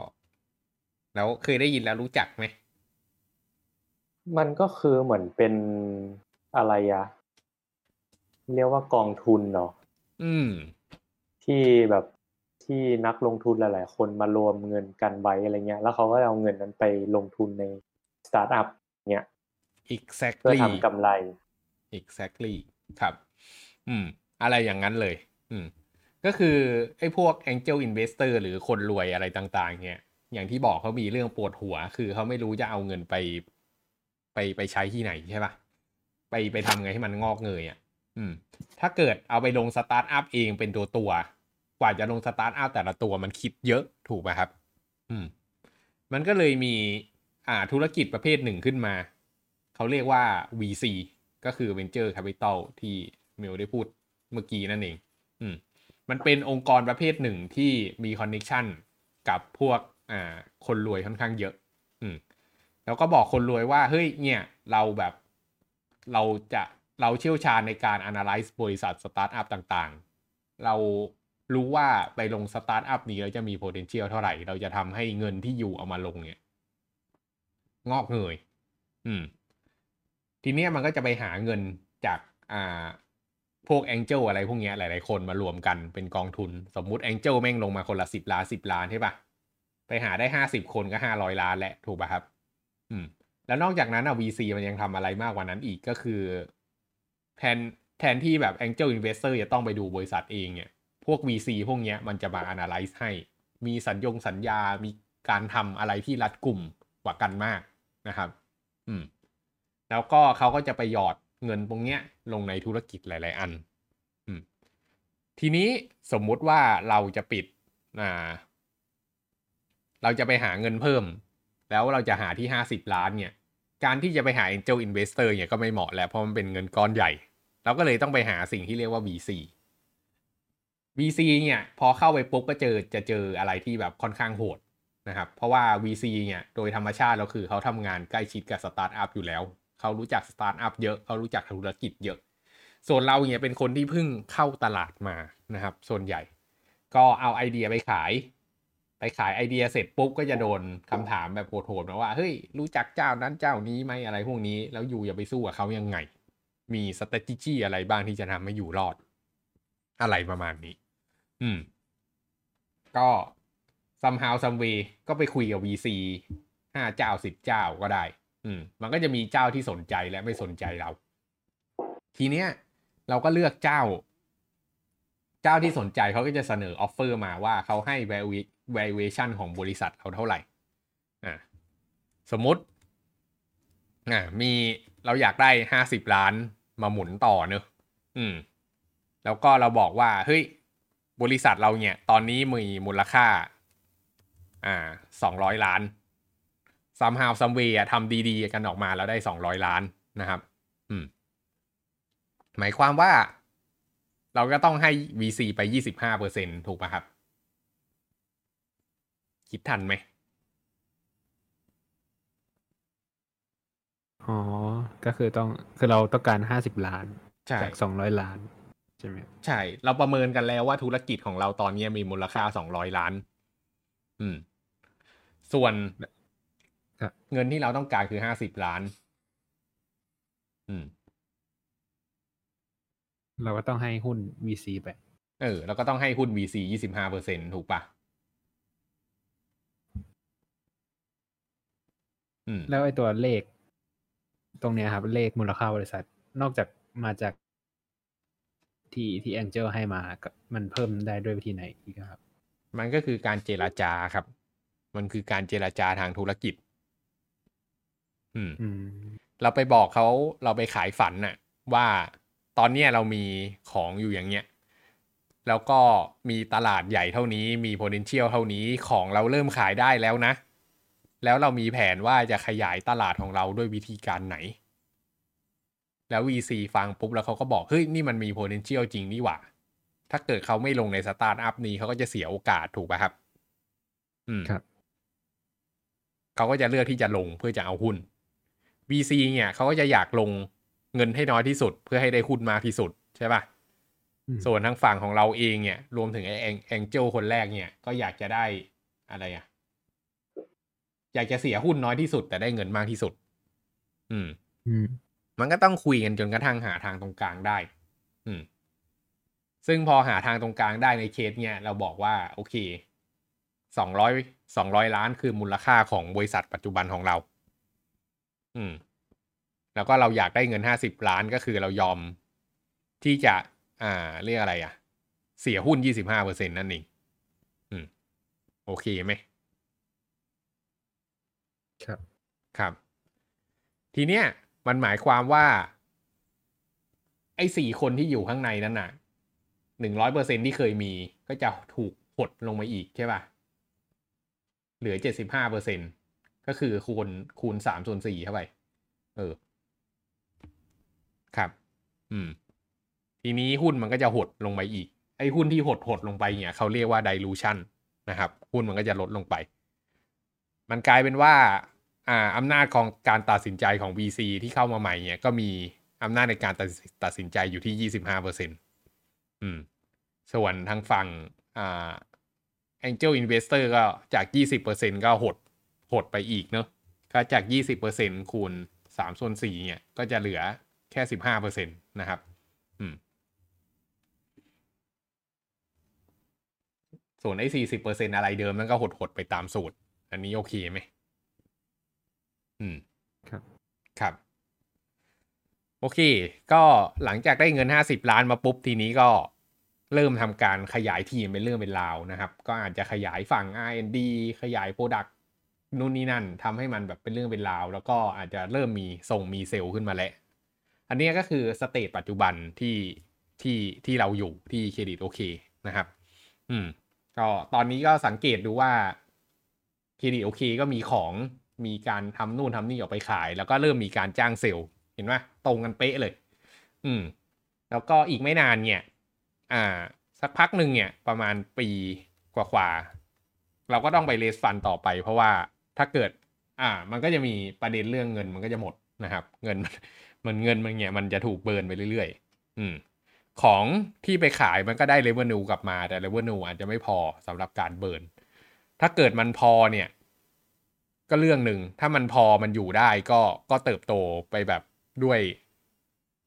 แล้วเคยได้ยินแล้วรู้จักไหมมันก็คือเหมือนเป็นอะไรอะเรียกว่ากองทุนเนาะที่แบบที่นักลงทุนหลายๆคนมารวมเงินกันไว้อะไรเงี้ยแล้วเขาก็เอาเงินนั้นไปลงทุนในสตาร์ทอัพเงี้ย exactly เพื่อทำกำไร exactly ครับอะไรอย่างนั้นเลยก็คือไอ้พวก Angel Investor หรือคนรวยอะไรต่างๆเงี้ยอย่างที่บอกเขามีเรื่องปวดหัวคือเขาไม่รู้จะเอาเงินไปใช้ที่ไหนใช่ป่ะไปทำไงให้มันงอกเงยอ่ะถ้าเกิดเอาไปลงสตาร์ทอัพเองเป็นตัวกว่าจะลงสตาร์ทอัพแต่ละตัวมันคิดเยอะถูกไหมครับมันก็เลยมีธุรกิจประเภทหนึ่งขึ้นมาเขาเรียกว่า VC ก็คือ Venture Capital ที่เมลได้พูดเมื่อกี้นั่นเองมันเป็นองค์กรประเภทหนึ่งที่มีคอนเนคชั่นกับพวกคนรวยค่อนข้างเยอะแล้วก็บอกคนรวยว่าเฮ้ยเนี่ยเราเชี่ยวชาญในการ analyze บริษัทสตาร์ทอัพต่างๆเรารู้ว่าไปลงสตาร์ทอัพนี้แล้วจะมี potential เท่าไหร่เราจะทำให้เงินที่อยู่เอามาลงเนี่ยงอกเงยทีนี้มันก็จะไปหาเงินจากพวก Angel อะไรพวกนี้หลายๆคนมารวมกันเป็นกองทุนสมมุติ Angel แม่งลงมาคนละ10ล้าน10ล้านใช่ป่ะไปหาได้50คนก็500ล้านแหละถูกป่ะครับแล้วนอกจากนั้นVC มันยังทำอะไรมากกว่านั้นอีกก็คือแทนที่แบบ Angel Investor จะต้องไปดูบริษัทเองเนี่ยพวก VC พวกเนี้ยมันจะมา analyze ให้มีสัญญามีการทำอะไรที่รัดกุมกว่ากันมากนะครับแล้วก็เขาก็จะไปหยอดเงินตรงเนี้ยลงในธุรกิจหลายๆอันทีนี้สมมุติว่าเราจะปิดเราจะไปหาเงินเพิ่มแล้วเราจะหาที่50ล้านเนี่ยการที่จะไปหา Angel Investor เนี่ยก็ไม่เหมาะแล้วเพราะมันเป็นเงินก้อนใหญ่เราก็เลยต้องไปหาสิ่งที่เรียกว่า VC เนี่ยพอเข้าไปปุ๊บก็จะเจออะไรที่แบบค่อนข้างโหดนะครับเพราะว่า VC เนี่ยโดยธรรมชาติแล้วคือเขาทำงานใกล้ชิดกับสตาร์ทอัพอยู่แล้วเขารู้จักสตาร์ทอัพเยอะเขารู้จักธุรกิจเยอะส่วนเราเนี่ยเป็นคนที่เพิ่งเข้าตลาดมานะครับส่วนใหญ่ก็เอาไอเดียไปขายไอเดียเสร็จปุ๊บก็จะโดนคำถามแบบโหดๆนะว่าเฮ้ยรู้จักเจ้านั้นเจ้านี้ไหมอะไรพวกนี้แล้วอยู่อย่าไปสู้กับเขายังไงมี strategy อะไรบ้างที่จะทำให้อยู่รอดอะไรประมาณนี้ก็ somehow some way ก็ไปคุยกับ VC 5เจ้า10เจ้าก็ได้มันก็จะมีเจ้าที่สนใจและไม่สนใจเราทีเนี้ยเราก็เลือกเจ้าที่สนใจเขาก็จะเสนอออฟเฟอร์มาว่าเขาให้ valuation ของบริษัทเขาเท่าไหร่สมมุติมีเราอยากได้50ล้านมาหมุนต่อเนอะแล้วก็เราบอกว่าเฮ้ยบริษัทเราเนี่ยตอนนี้มีมูลค่า200ล้าน somehow some way ทำดีๆกันออกมาแล้วได้200ล้านนะครับหมายความว่าเราก็ต้องให้ VC ไป 25% ถูกป่ะครับคิดทันไหมอ๋อก็คือเราต้องการ50ล้านจาก200ล้านใช่ไหมใช่เราประเมินกันแล้วว่าธุรกิจของเราตอนนี้มีมูลค่า200ล้านส่วนเงินที่เราต้องการคือ50ล้านเราก็ต้องให้หุ้น VC ไปเราก็ต้องให้หุ้น VC 25% ถูกป่ะแล้วไอ้ตัวเลขตรงเนี้ยครับเลขมูลค่าบริษัทนอกจากมาจากที่ Angel ให้มามันเพิ่มได้ด้วยวิธีไหนอีกครับมันก็คือการเจรจาครับมันคือการเจรจาทางธุรกิจเราไปบอกเขาเราไปขายฝันน่ะว่าตอนนี้เรามีของอยู่อย่างเงี้ยแล้วก็มีตลาดใหญ่เท่านี้มี potential เท่านี้ของเราเริ่มขายได้แล้วนะแล้วเรามีแผนว่าจะขยายตลาดของเราด้วยวิธีการไหนแล้ว VC ฟังปุ๊บแล้วเขาก็บอกเฮ้ยนี่มันมี potential จริงนี่หว่าถ้าเกิดเขาไม่ลงในสตาร์ทอัพนี้เขาก็จะเสียโอกาสถูกป่ะครับครับเขาก็จะเลือกที่จะลงเพื่อจะเอาหุ้น VC เนี่ยเขาก็จะอยากลงเงินให้น้อยที่สุดเพื่อให้ได้หุ้นมากที่สุดใช่ป่ะส่วนทางฝั่งของเราเองเนี่ยรวมถึงไอ้ Angel คนแรกเนี่ยก็อยากจะได้ อะไรอ่ะอยากจะเสียหุ้นน้อยที่สุดแต่ได้เงินมากที่สุดมันก็ต้องคุยกันจนกระทั่งหาทางตรงกลางได้ซึ่งพอหาทางตรงกลางได้ในเคสเนี้ยเราบอกว่าโอเค200ล้านคือมูลค่าของบริษัทปัจจุบันของเราแล้วก็เราอยากได้เงิน50ล้านก็คือเรายอมที่จะเรียกอะไรอ่ะเสียหุ้น 25% นั่นเองโอเคไหมครับครับทีเนี้ยมันหมายความว่าไอ้4คนที่อยู่ข้างในนั้นน่ะ 100% ที่เคยมีก็จะถูกหดลงมาอีกใช่ป่ะเหลือ 75% ก็คือคูณ 3/4 เข้าไปครับทีนี้หุ้นมันก็จะหดลงไปอีกไอ้หุ้นที่หดลงไปเนี่ยเขาเรียกว่า dilution นะครับหุ้นมันก็จะลดลงไปมันกลายเป็นว่าอำนาจของการตัดสินใจของ VC ที่เข้ามาใหม่เนี่ยก็มีอำนาจในการตัดสินใจอยู่ที่ 25% ส่วนทางฝั่งAngel Investor ก็จาก 20% ก็หดไปอีกเนาะก็จาก 20% คูณ 3/4 เนี่ยก็จะเหลือแค่ 15% นะครับส่วนไอ้ 40% อะไรเดิมมันก็หดไปตามสูตรอันนี้โอเคไหมครับโอเคก็หลังจากได้เงิน50ล้านมาปุ๊บทีนี้ก็เริ่มทำการขยายทีมเป็นเรื่องเป็นราวนะครับก็อาจจะขยายฝั่ง R&D ขยาย Product นู่นนี่นั่นทำให้มันแบบเป็นเรื่องเป็นราวแล้วก็อาจจะเริ่มมีเซลล์ขึ้นมาแล้วอันนี้ก็คือสเตจปัจจุบันที่เราอยู่ที่เครดิตโอเคนะครับก็ตอนนี้ก็สังเกตดูว่าเครดิตโอเคก็มีการทำนู่นทำนี่ออกไปขายแล้วก็เริ่มมีการจ้างเซลล์เห็นไหมตรงกันเป๊ะเลยแล้วก็อีกไม่นานเนี่ยสักพักหนึ่งเนี่ยประมาณปีกว่าๆเราก็ต้องไปเรสฟันต่อไปเพราะว่าถ้าเกิดมันก็จะมีประเด็นเรื่องเงินมันก็จะหมดนะครับเงินมันเนี่ยมันจะถูกเบิร์นไปเรื่อยๆของที่ไปขายมันก็ได้เรเวนิวกลับมาแต่เรเวนิวอาจจะไม่พอสำหรับการเบิร์นถ้าเกิดมันพอเนี่ยก็เรื่องหนึ่งถ้ามันพอมันอยู่ได้ก็เติบโตไปแบบด้วย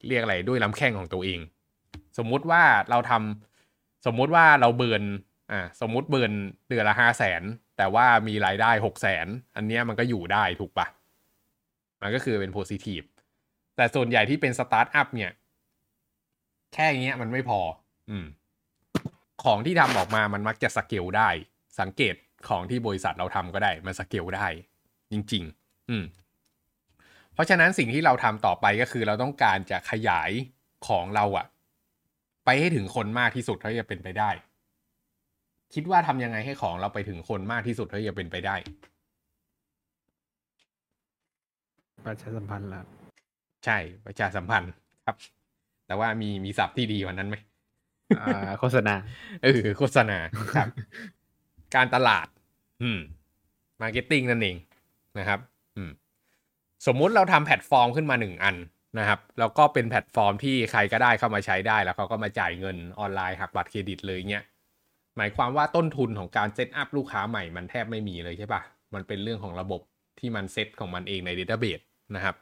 เรียกอะไรด้วยลำแข้งของตัวเองสมมุติว่าเราเบิร์นสมมุติเบิร์นเดือนละ 500,000 แต่ว่ามีรายได้ 600,000 อันเนี้ยมันก็อยู่ได้ถูกป่ะมันก็คือเป็นโพซิทีฟแต่ส่วนใหญ่ที่เป็นสตาร์ทอัพเนี่ยแค่อย่างเงี้ยมันไม่พอของที่ทำออกมามันมักจะสเกลได้สังเกตของที่บริษัทเราทำก็ได้มันสเกลได้จริงๆเพราะฉะนั้นสิ่งที่เราทำต่อไปก็คือเราต้องการจะขยายของเราอะไปให้ถึงคนมากที่สุดเท่าที่จะเป็นไปได้คิดว่าทำยังไงให้ของเราไปถึงคนมากที่สุดเท่าที่จะเป็นไปได้ประชาสัมพันธ์ล่ะใช่ประชาสัมพันธ์ครับแต่ว่ามีศัพท์ที่ดีกว่านั้นไหมโฆษณาโฆษณาครับการตลาดมาร์เก็ตติ้งนั่นเองนะครับสมมุติเราทำแพลตฟอร์มขึ้นมา1อันนะครับแล้วก็เป็นแพลตฟอร์มที่ใครก็ได้เข้ามาใช้ได้แล้วเขาก็มาจ่ายเงินออนไลน์หักบัตรเครดิตเลยเงี้ยหมายความว่าต้นทุนของการเซตอัพลูกค้าใหม่มันแทบไม่มีเลยใช่ป่ะมันเป็นเรื่องของระบบที่มันเซตของมันเองใน database นะครับ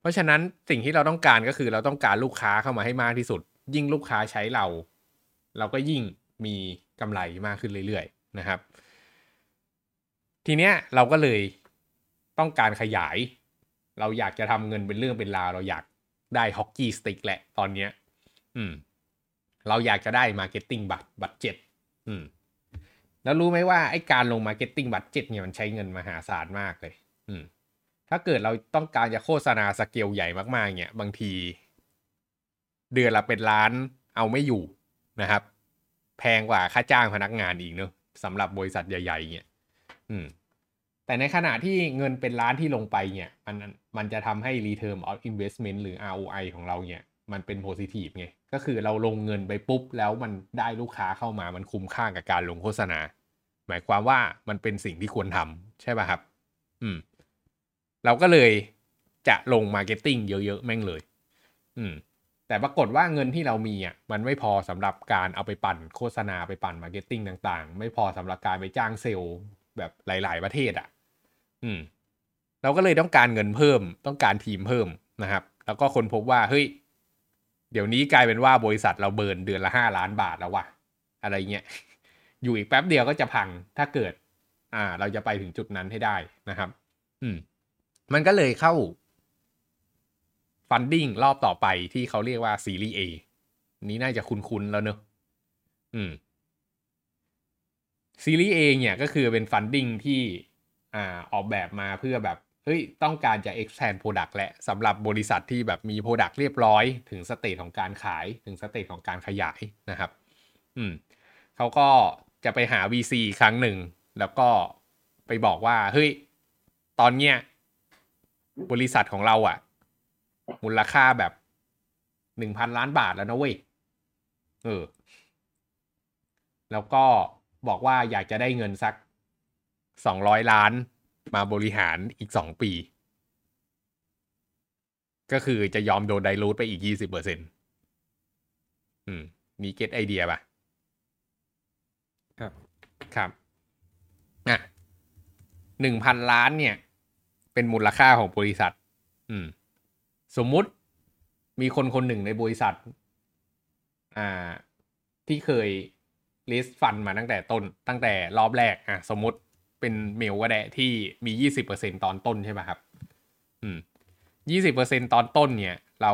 เพราะฉะนั้นสิ่งที่เราต้องการก็คือเราต้องการลูกค้าเข้ามาให้มากที่สุดยิ่งลูกค้าใช้เราก็ยิ่งมีกำไรมากขึ้นเรื่อยๆนะครับทีเนี้ยเราก็เลยต้องการขยายเราอยากจะทำเงินเป็นเรื่องเป็นราวเราอยากได้ฮอกกี้สติ๊กแหละตอนเนี้ยเราอยากจะได้มาร์เก็ตติ้งบัดเจ็ตแล้วรู้ไหมว่าไอ้การลงมาร์เก็ตติ้งบัดเจ็ตเนี่ยมันใช้เงินมหาศาลมากเลยถ้าเกิดเราต้องการจะโฆษณาสเกลใหญ่มากๆเนี่ยบางทีเดือนละเป็นล้านเอาไม่อยู่นะครับแพงกว่าค่าจ้างพนักงานอีกเนอะสำหรับบริษัทใหญ่ๆเนี่ยแต่ในขณะที่เงินเป็นล้านที่ลงไปเนี่ยมันจะทำให้ return on investment หรือ ROI ของเราเนี่ยมันเป็น positive ไงก็คือเราลงเงินไปปุ๊บแล้วมันได้ลูกค้าเข้ามามันคุ้มค่ากับการลงโฆษณาหมายความว่ามันเป็นสิ่งที่ควรทำใช่ป่ะครับเราก็เลยจะลง marketing เยอะๆแม่งเลย แต่ปรากฏว่าเงินที่เรามีอ่ะมันไม่พอสำหรับการเอาไปปั่นโฆษณาไปปั่นมาร์เก็ตติ้งต่างๆไม่พอสำหรับการไปจ้างเซลล์แบบหลายๆประเทศอ่ะเราก็เลยต้องการเงินเพิ่มต้องการทีมเพิ่มนะครับแล้วก็คนพบว่าเฮ้ยเดี๋ยวนี้กลายเป็นว่าบริษัทเราเบิร์นเดือนละ5 ล้านบาทแล้วว่ะอะไรเงี้ยอยู่อีกแป๊บเดียวก็จะพังถ้าเกิดเราจะไปถึงจุดนั้นให้ได้นะครับมันก็เลยเข้าฟันดิ้งรอบต่อไปที่เขาเรียกว่าซีรีส์ A นี้น่าจะคุ้นๆแล้วเนอะซีรีส์ A เนี่ยก็คือเป็นฟันดิ้งที่ออกแบบมาเพื่อแบบเฮ้ยต้องการจะ expand product และสำหรับบริษัทที่แบบมี product เรียบร้อยถึงสเตจของการขายถึงสเตจของการขยายนะครับเขาก็จะไปหา VC ครั้งหนึ่งแล้วก็ไปบอกว่าเฮ้ยตอนเนี้ยบริษัทของเราอ่ะมูลค่าแบบ 1,000 ล้านบาทแล้วนะเว้ยแล้วก็บอกว่าอยากจะได้เงินสัก200ล้านมาบริหารอีก2ปีก็คือจะยอมโดนไดลูทไปอีก 20% มีเก็ตไอเดียป่ะครับอ่ะ 1,000 ล้านเนี่ยเป็นมูลค่าของบริษัทสมมุติมีคนคนหนึ่งในบริษัทที่เคย list fund มาตั้งแต่ต้นตั้งแต่รอบแรกสมมุติเป็นเมลก็ได้ที่มี 20% ตอนต้นใช่ไหมครับ20% ตอนต้นเนี่ยเรา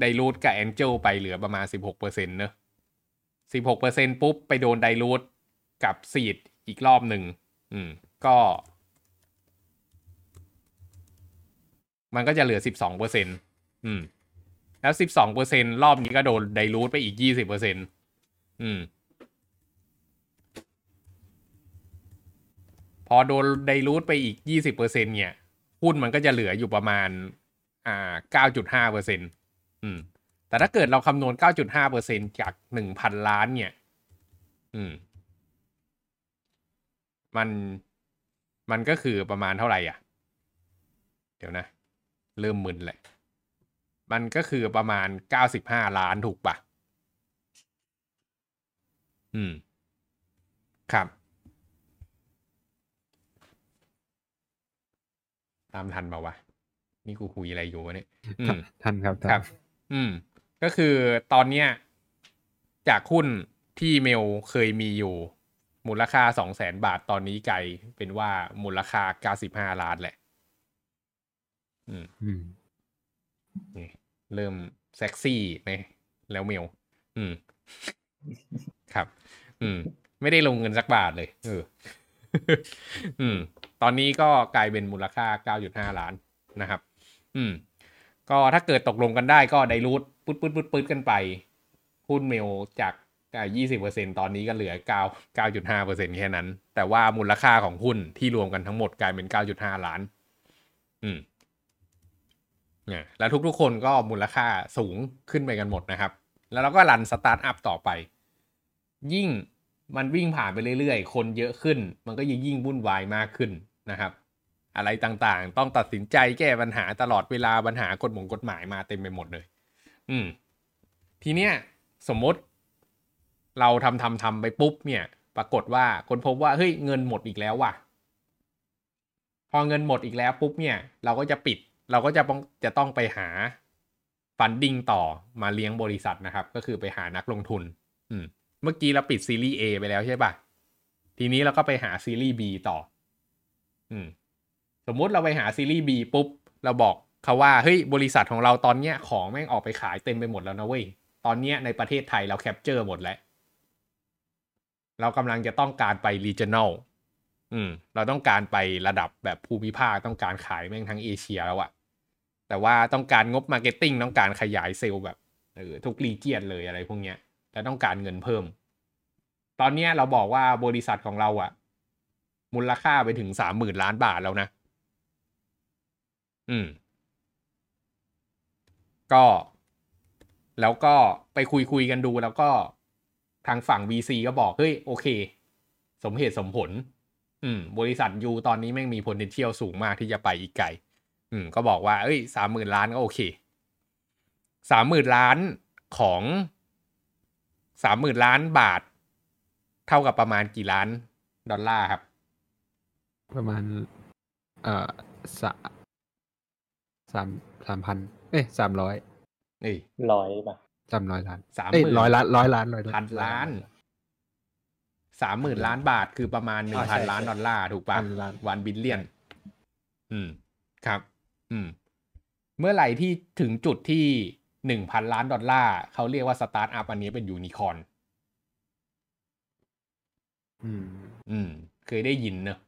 ได้รูทกับ Angel ไปเหลือประมาณ 16% เนอะ 16% ปุ๊บไปโดนไดรูทกับ Seed อีกรอบหนึ่งก็มันก็จะเหลือ 12% แล้ว 12% รอบนี้ก็โดนไดรูทไปอีก 20% พอโดนไดรูทไปอีก 20% เนี่ยหุ้นมันก็จะเหลืออยู่ประมาณ9.5% แต่ถ้าเกิดเราคำนวณ 9.5% จาก 1,000 ล้านเนี่ยมันก็คือประมาณเท่าไหร่อ่ะเดี๋ยวนะเริ่มมึนแหละมันก็คือประมาณ95ล้านถูกป่ะครับตามทันเปล่าวะนี่กูคุยอะไรอยู่วะเนี่ยทันครับครับก็คือตอนเนี้ยจากหุ้นที่เมลเคยมีอยู่มูลค่า 200,000 บาทตอนนี้กลายเป็นว่ามูลค่า95ล้านแหละนี่เริ่มเซ็กซี่ไหมแล้วเมลครับไม่ได้ลงเงินสักบาทเลยตอนนี้ก็กลายเป็นมูลค่า 9.5 ล้านนะครับก็ถ้าเกิดตกลงกันได้ก็ไดรูทปื๊ดๆๆกันไปหุ้นเมลจาก 20% ตอนนี้ก็เหลือ 9.5% แค่นั้นแต่ว่ามูลค่าของหุ้นที่รวมกันทั้งหมดกลายเป็น 9.5 ล้านแล้วทุกๆคนก็มูลค่าสูงขึ้นไปกันหมดนะครับแล้วเราก็รันสตาร์ทอัพต่อไปยิ่งมันวิ่งผ่านไปเรื่อยๆคนเยอะขึ้นมันก็ยิ่งวุ่นวายมากขึ้นนะครับอะไรต่างๆต้องตัดสินใจแก้ปัญหาตลอดเวลาปัญหากฎหมายมาเต็มไปหมดเลยทีเนี้ยสมมติเราทำไปปุ๊บเนี่ยปรากฏว่าคนพบว่าเฮ้ยเงินหมดอีกแล้วว่ะพอเงินหมดอีกแล้วปุ๊บเนี่ยเราก็จะปิดเราก็จะต้องไปหาฟันดิ้งต่อมาเลี้ยงบริษัทนะครับก็คือไปหานักลงทุนเมื่อกี้เราปิดซีรีส์ A ไปแล้วใช่ป่ะทีนี้เราก็ไปหาซีรีส์ B ต่อสมมุติเราไปหาซีรีส์ B ปุ๊บเราบอกเขาว่าเฮ้ยบริษัทของเราตอนเนี้ยของแม่งออกไปขายเต็มไปหมดแล้วนะเว้ยตอนเนี้ยในประเทศไทยเราแคปเจอร์หมดแล้วเรากำลังจะต้องการไป regionalเราต้องการไประดับแบบภูมิภาคต้องการขายแม่งทั้งเอเชียแล้วอะแต่ว่าต้องการงบมาร์เก็ตติ้งต้องการขยายเซลล์แบบทุกรีเจียนเลยอะไรพวกเนี้ยและต้องการเงินเพิ่มตอนนี้เราบอกว่าบริษัทของเราอะมูลค่าไปถึง 30,000 ล้านบาทแล้วนะก็แล้วก็ไปคุยกันดูแล้วก็ทางฝั่ง VC ก็บอกเฮ้ยโอเคสมเหตุสมผลบริษัทยูตอนนี้แม่งมี potential สูงมากที่จะไปอีกไกลก็บอกว่าเอ้ย 30,000 ล้านก็โอเค 30,000 ล้านของ 30,000 ล้านบาทเท่ากับประมาณกี่ล้านดอลลาร์ครับประมาณ3,000 เอ้ย300นี่100ป่ะ300ล้าน 30,000 100ล้าน100ล้าน100ล้าน 30,000 ล้านบาทคือประมาณ 1,000 ล้านดอลลาร์ถูกป่ะ 1 บิลเลียนครับเมื่อไหร่ที่ถึงจุดที่ 1,000 ล้านดอลลาร์เขาเรียกว่าสตาร์ทอัพอันนี้เป็นยูนิคอร์นเคยได้ยินเนอะ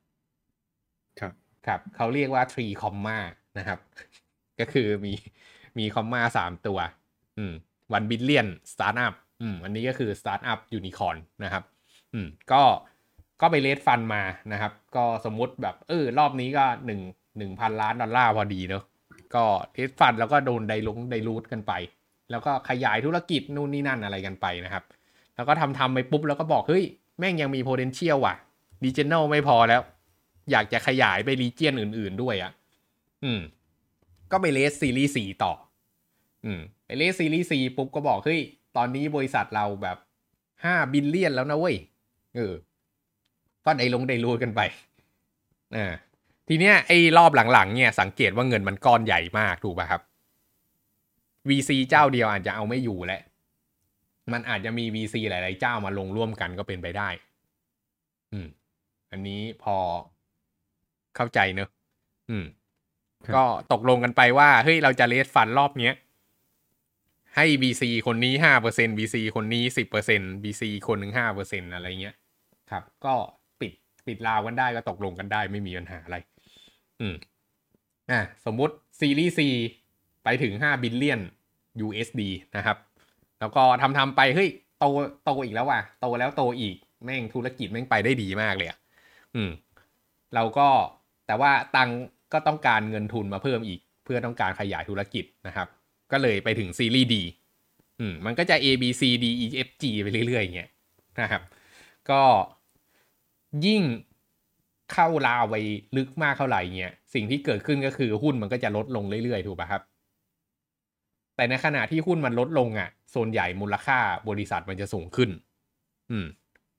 ครับครับเขาเรียกว่า3คอมมานะครับก็คือมีคอมมา3ตัว1 billion startup อันนี้ก็คือ startup unicorn นะครับก็ไปเลสฟันมานะครับก็สมมุติแบบรอบนี้ก็1,000 ล้านดอลลาร์พอดีเนอะก็เลสฟันแล้วก็โดนไดลูทกันไปแล้วก็ขยายธุรกิจนู่นนี่นั่นอะไรกันไปนะครับแล้วก็ทำไปปุ๊บแล้วก็บอกเฮ้ยแม่งยังมี potential ว่ะ regional ไม่พอแล้วอยากจะขยายไป region อื่นๆด้วยอ่ะก็ไปเลสซีรีส์4ต่อไปเลสซีรีส์4ปุ๊บก็บอกเฮ้ยตอนนี้บริษัทเราแบบ5บิลเลียนแล้วนะเว้ยก็ได้รู้กันไปทีเนี้ยไอ้รอบหลังๆเนี่ยสังเกตว่าเงินมันก้อนใหญ่มากถูกป่ะครับ VC เจ้าเดียวอาจจะเอาไม่อยู่แล้วมันอาจจะมี VC หลายๆเจ้ามาลงร่วมกันก็เป็นไปได้อันนี้พอเข้าใจเนอะก็ตกลงกันไปว่าเฮ้ยเราจะเลสฟันรอบเนี้ยให้ VC คนนี้ 5% VC คนนี้ 10% VC คนนึง 5% อะไรเงี้ยครับก็ปิดราวกันได้ก็ตกลงกันได้ไม่มีปัญหาอะไรสมมุติซีรีส์ C ไปถึง5 billion USD นะครับแล้วก็ทำไปเฮ้ยโตอีกแล้วว่ะโตแล้วโตอีกแม่งธุรกิจแม่งไปได้ดีมากเลยอะเราก็แต่ว่าตังก็ต้องการเงินทุนมาเพิ่มอีกเพื่อต้องการขยายธุรกิจนะครับก็เลยไปถึงซีรีส์ D มันก็จะ A B C D E F G ไปเรื่อยๆอย่างเงี้ยนะครับก็ยิ่งเข้าลาวไปลึกมากเท่าไหร่เงี้ยสิ่งที่เกิดขึ้นก็คือหุ้นมันก็จะลดลงเรื่อยๆถูกป่ะครับแต่ในขณะที่หุ้นมันลดลงอ่ะส่วนใหญ่มูลค่าบริษัทมันจะสูงขึ้น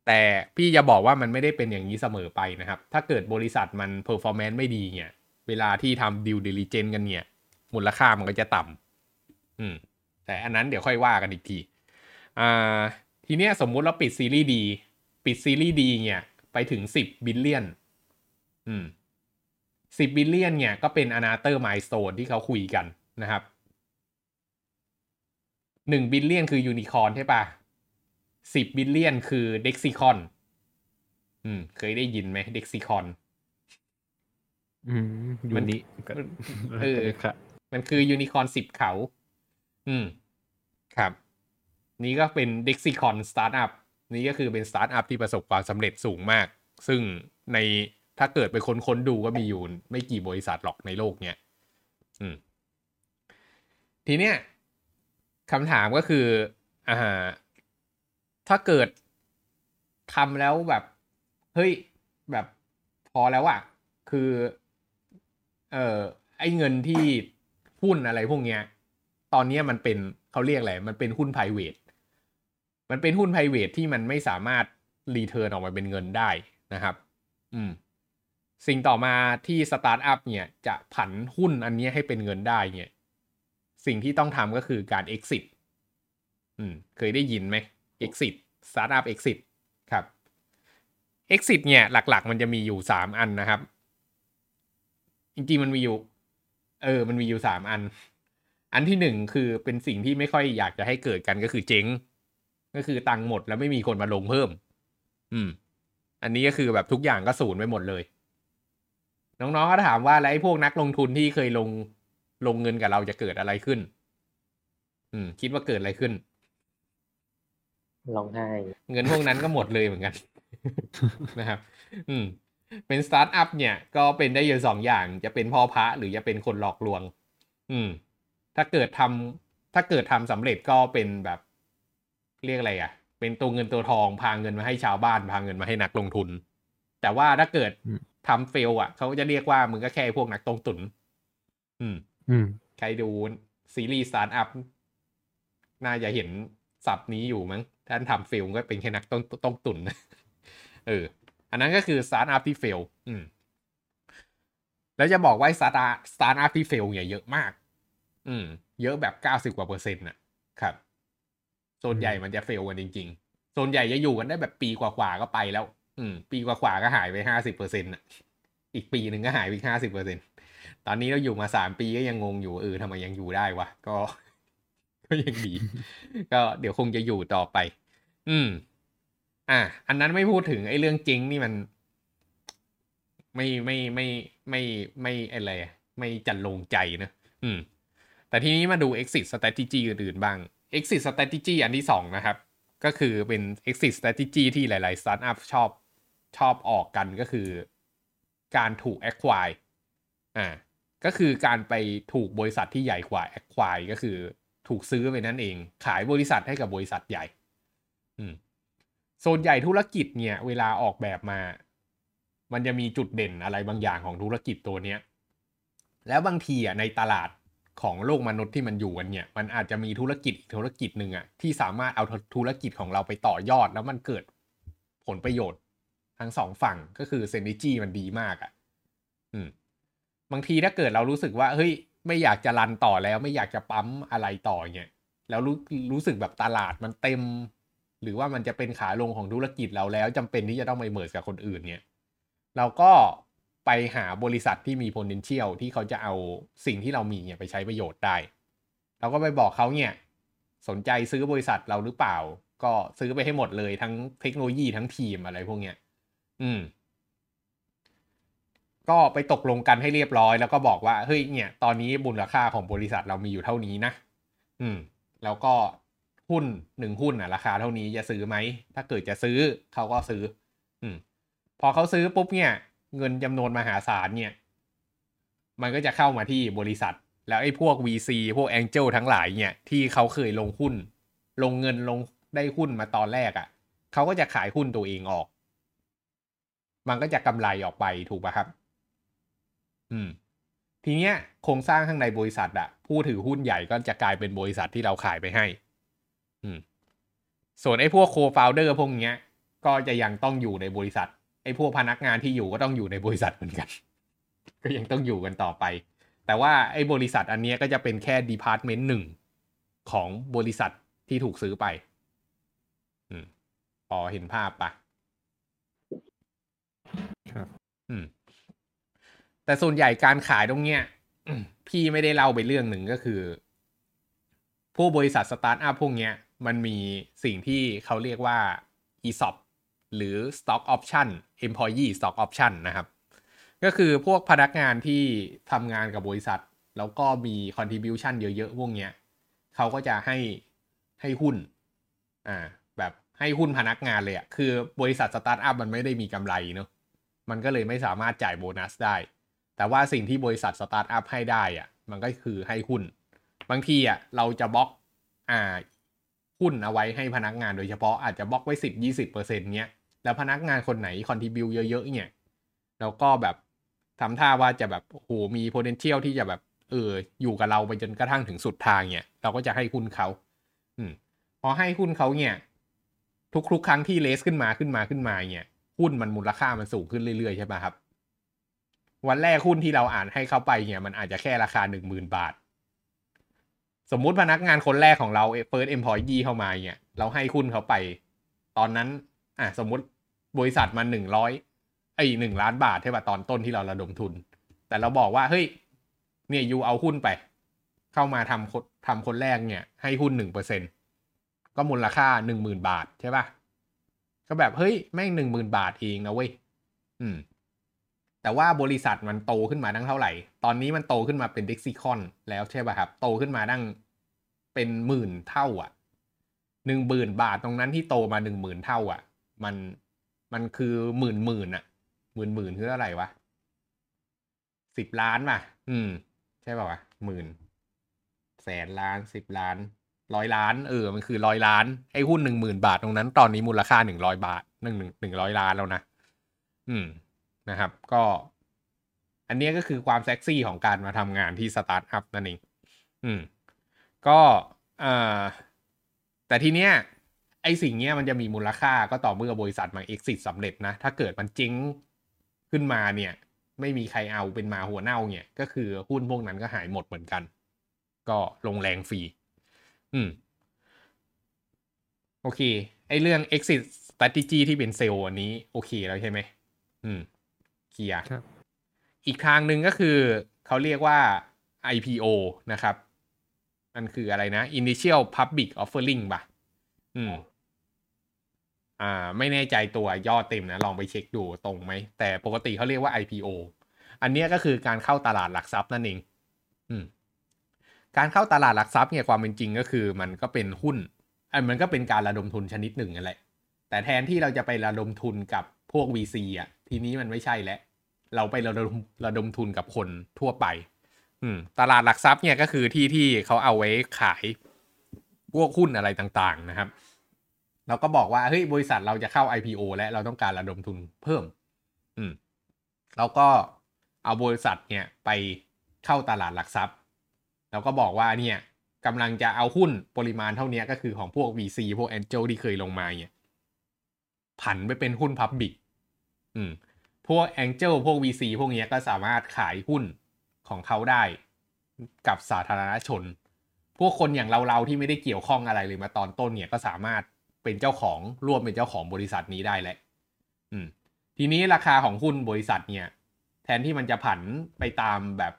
แต่พี่จะบอกว่ามันไม่ได้เป็นอย่างนี้เสมอไปนะครับถ้าเกิดบริษัทมันเพอร์ฟอร์แมนซ์ไม่ดีเนี่ยเวลาที่ทำดิวดิลิเจนซ์กันเนี่ยมูลค่ามันก็จะต่ำแต่อันนั้นเดี๋ยวค่อยว่ากันอีกทีทีเนี้ยสมมุติเราปิดซีรีส์ D เนี่ยไปถึง10บิลเลียน10บิลเลียนเนี่ยก็เป็น another milestone ที่เขาคุยกันนะครับ1บิลเลียนคือยูนิคอร์นใช่ป่ะ10บิลเลียนคือเด็กซิคอนเคยได้ยินไหมเด็กซิคอนมันนี้ครับมันคือยูนิคอร์น10เขาครับนี่ก็เป็นเด็กซิคอนสตาร์ทอัพนี่ก็คือเป็นสตาร์ทอัพที่ประสบความสำเร็จสูงมากซึ่งในถ้าเกิดไปค้นดูก็มีอยู่ไม่กี่บริษัทหรอกในโลกเนี่ยทีเนี้ยคำถามก็คือถ้าเกิดทำแล้วแบบเฮ้ยแบบพอแล้วอะคือไอ้เงินที่หุ้นอะไรพวกเนี้ยตอนนี้มันเป็นเขาเรียกอะไรมันเป็นหุ้น privateมันเป็นหุ้น private ที่มันไม่สามารถรีเทิร์นออกมาเป็นเงินได้นะครับสิ่งต่อมาที่สตาร์ทอัพเนี่ยจะผันหุ้นอันนี้ให้เป็นเงินได้เนี่ยสิ่งที่ต้องทำก็คือการ exit เคยได้ยินไหม exit startup exit ครับ exit เนี่ยหลักๆมันจะมีอยู่3อันนะครับจริงๆมันมีอยู่3อันที่1คือเป็นสิ่งที่ไม่ค่อยอยากจะให้เกิดกันก็คือเจ๊งก็คือตังค์หมดแล้วไม่มีคนมาลงเพิ่มอันนี้ก็คือแบบทุกอย่างก็ศูนย์ไปหมดเลยน้องๆก็ถามว่าแล้วไอ้พวกนักลงทุนที่เคยลงเงินกับเราจะเกิดอะไรขึ้นคิดว่าเกิดอะไรขึ้นร้องไห้เงินพวกนั้นก็หมดเลยเหมือนกัน นะครับเป็นสตาร์ทอัพเนี่ยก็เป็นได้อยู่2อย่างจะเป็นพ่อพระหรือจะเป็นคนหลอกลวงถ้าเกิดทำสำเร็จก็เป็นแบบเรียกอะไรอ่ะเป็นตัวเงินตัวทองพาเงินมาให้ชาวบ้านพาเงินมาให้นักลงทุนแต่ว่าถ้าเกิดทำเฟลอ่ะเขาจะเรียกว่ามึงก็แค่พวกนักลงทุนใครดูซีรีส์สตาร์ทอัพ น่าจะเห็นศัพท์นี้อยู่มั้งถ้าทำเฟลก็เป็นแค่นักต้องตุนอันนั้นก็คือ Startup ที่เฟลแล้วจะบอกว่า Startup ที่เฟลเนี่ยเยอะมากเยอะแบบ 90 กว่าเปอร์เซ็นต์นะครับส่วนใหญ่มันจะเฟลกันจริงๆส่วนใหญ่จะอยู่กันได้แบบปีกว่าๆก็ไปแล้วปีกว่าๆก็หายไป 50% น่ะอีกปีหนึ่งก็หายไป 50% ตอนนี้เราอยู่มา3ปีก็ยังงงอยู่ทำไมยังอยู่ได้วะก็ยังดี ก็เดี๋ยวคงจะอยู่ต่อไปอันนั้นไม่พูดถึงไอ้เรื่องจริงนี่มันไม่อะไรไม่จัดลงใจนะแต่ทีนี้มาดู exit strategy อื่นๆบ้าง exit strategy อันที่2นะครับก็คือเป็น exit strategy ที่หลายๆ startup ชอบออกกันก็คือการถูก acquire ก็คือการไปถูกบริษัทที่ใหญ่กว่า acquire ก็คือถูกซื้อไปนั่นเองขายบริษัทให้กับบริษัทใหญ่โซนใหญ่ธุรกิจเนี่ยเวลาออกแบบมามันจะมีจุดเด่นอะไรบางอย่างของธุรกิจตัวเนี้ยแล้วบางทีในตลาดของโลกมนุษย์ที่มันอยู่กันเนี่ยมันอาจจะมีธุรกิจหนึ่งที่สามารถเอาธุรกิจของเราไปต่อยอดแล้วมันเกิดผลประโยชน์ทั้งสองฝั่งก็คือเซนดิจี้มันดีมากบางทีถ้าเกิดเรารู้สึกว่าเฮ้ยไม่อยากจะรันต่อแล้วไม่อยากจะปั๊มอะไรต่อเนี่ยแล้วรู้สึกแบบตลาดมันเต็มหรือว่ามันจะเป็นขาลงของธุรกิจเราแล้วจำเป็นที่จะต้องไปเมิร์จกับคนอื่นเนี่ยเราก็ไปหาบริษัทที่มี potential ที่เขาจะเอาสิ่งที่เรามีเนี่ยไปใช้ประโยชน์ได้เราก็ไปบอกเขาเนี่ยสนใจซื้อบริษัทเราหรือเปล่าก็ซื้อไปให้หมดเลยทั้งเทคโนโลยีทั้งทีมอะไรพวกเนี้ยก็ไปตกลงกันให้เรียบร้อยแล้วก็บอกว่าเฮ้ยเนี่ยตอนนี้มูลค่าของบริษัทเรามีอยู่เท่านี้นะแล้วก็หุ้น1หุ้นราคาเท่านี้จะซื้อไหมถ้าเกิดจะซื้อเขาก็ซื้อพอเขาซื้อปุ๊บเนี่ยเงินจำนวนมหาศาลเนี่ยมันก็จะเข้ามาที่บริษัทแล้วไอ้พวก VC พวก Angel ทั้งหลายเนี่ยที่เขาเคยลงหุ้นลงเงินลงได้หุ้นมาตอนแรกเขาก็จะขายหุ้นตัวเองออกมันก็จะกำไรออกไปถูกป่ะครับทีเนี้ยโครงสร้างข้างในบริษัทผู้ถือหุ้นใหญ่ก็จะกลายเป็นบริษัทที่เราขายไปให้ส่วนไอ้พวกโคฟาวเดอร์พวกเนี้ยก็จะยังต้องอยู่ในบริษัทไอ้พวกพนักงานที่อยู่ก็ต้องอยู่ในบริษัทเหมือนกันก็ยังต้องอยู่กันต่อไปแต่ว่าไอ้บริษัทอันเนี้ยก็จะเป็นแค่ดีพาร์ตเมนต์1ของบริษัทที่ถูกซื้อไปพอเห็นภาพป่ะครับแต่ส่วนใหญ่การขายตรงเนี้ยพี่ไม่ได้เล่าไปเรื่องหนึ่งก็คือผู้บริษัทสตาร์ทอัพพวกเนี้ยมันมีสิ่งที่เขาเรียกว่า ESOP หรือ Stock Option Employee Stock Option นะครับก็คือพวกพนักงานที่ทำงานกับบริษัทแล้วก็มี contribution เยอะๆพวกเนี้ยเขาก็จะให้หุ้นแบบให้หุ้นพนักงานเลยคือบริษัทสตาร์ทอัพมันไม่ได้มีกำไรเนาะมันก็เลยไม่สามารถจ่ายโบนัสได้แต่ว่าสิ่งที่บริษัทสตาร์ทอัพให้ได้มันก็คือให้หุ้นบางทีเราจะบล็อกหุ้นเอาไว้ให้พนักงานโดยเฉพาะอาจจะบล็อกไว้ 10-20% เงี้ยแล้วพนักงานคนไหนคอนทริบิวเยอะๆเนี่ยแล้วก็แบบทำท่าว่าจะแบบโหมี potential ที่จะแบบอยู่กับเราไปจนกระทั่งถึงสุดทางเนี่ยเราก็จะให้หุ้นเขาพอให้หุ้นเขาเนี่ยทุกครั้งที่เลสขึ้นมาเนี่ยหุ้นมันมูลค่ามันสูงขึ้นเรื่อยๆใช่ป่ะครับวันแรกหุ้นที่เราอ่านให้เขาไปเนี่ยมันอาจจะแค่ราคา 10,000 บาทสมมุติพนักงานคนแรกของเราFirst Employee เข้ามาเนี่ยเราให้หุ้นเขาไปตอนนั้นสมมุติบริษัทมัน1 ล้านบาทใช่ป่ะตอนต้นที่เราระดมทุนแต่เราบอกว่าเฮ้ยเนี่ยยูเอาหุ้นไปเข้ามาทำคนแรกเนี่ยให้หุ้น 1% ก็มูลค่า 10,000 บาทใช่ป่ะก็แบบเฮ้ยแม่ง 10,000 บาทเองนะเว้ยแต่ว่าบริษัทมันโตขึ้นมาตั้งเท่าไหร่ตอนนี้มันโตขึ้นมาเป็นดิกซิคอนแล้วใช่ป่ะครับโตขึ้นมาตั้งเป็นหมื่นเท่า 10,000 บาทตรงนั้นที่โตมา 10,000 เท่ามันคือ10,000 10,000คือเท่าไหร่วะ10ล้านป่ะใช่ป่ะวะ10,000แสนล้าน10ล้าน100ล้านมันคือ100ล้านไอ้หุ้น 10,000 บาทตรงนั้นตอนนี้มูลค่า100บาท100ล้านแล้วนะนะครับก็อันนี้ก็คือความเซ็กซี่ของการมาทำงานที่สตาร์ทอัพนั่นเองก็ แต่ทีเนี้ยไอสิ่งเนี้ยมันจะมีมูลค่าก็ต่อเมื่อบริษัทมัน exit สำเร็จนะถ้าเกิดมันเจ๊งขึ้นมาเนี่ยไม่มีใครเอาเป็นมาหัวเน่าเนี่ยก็คือหุ้นพวกนั้นก็หายหมดเหมือนกันก็ลงแรงฟรีโอเคไอเรื่อง exit strategy ที่เป็นเซลล์อันนี้โอเคแล้วใช่ไหมเคลียร์ครับอีกทางนึงก็คือเขาเรียกว่า IPO นะครับมันคืออะไรนะ Initial Public Offering ป่ะไม่แน่ใจตัวย่อเต็มนะลองไปเช็คดูตรงไหมแต่ปกติเขาเรียกว่า IPO อันนี้ก็คือการเข้าตลาดหลักทรัพย์นั่นเองการเข้าตลาดหลักทรัพย์เนี่ยความเป็นจริงก็คือมันก็เป็นหุ้นมันก็เป็นการระดมทุนชนิดหนึ่งนั่นแหละแต่แทนที่เราจะไประดมทุนกับพวก VC อ่ะทีนี้มันไม่ใช่แล้วเราไประดมทุนกับคนทั่วไปตลาดหลักทรัพย์เนี่ยก็คือที่ที่เขาเอาไว้ขายพวกหุ้นอะไรต่างๆนะครับเราก็บอกว่าเฮ้ยบริษัทเราจะเข้า IPO และเราต้องการระดมทุนเพิ่มเราก็เอาบริษัทเนี่ยไปเข้าตลาดหลักทรัพย์เราก็บอกว่าเนี่ยกำลังจะเอาหุ้นปริมาณเท่านี้ก็คือของพวก VC พวก Angel ที่เคยลงมาเนี่ยผันไปเป็นหุ้น Public พวก Angel พวก VC พวกนี้ก็สามารถขายหุ้นของเขาได้กับสาธารณชนพวกคนอย่างเราๆที่ไม่ได้เกี่ยวข้องอะไรเลยมาตอนต้นเนี่ยก็สามารถเป็นเจ้าของร่วมเป็นเจ้าของบริษัทนี้ได้แหละทีนี้ราคาของหุ้นบริษัทเนี่ยแทนที่มันจะผันไปตามแบบ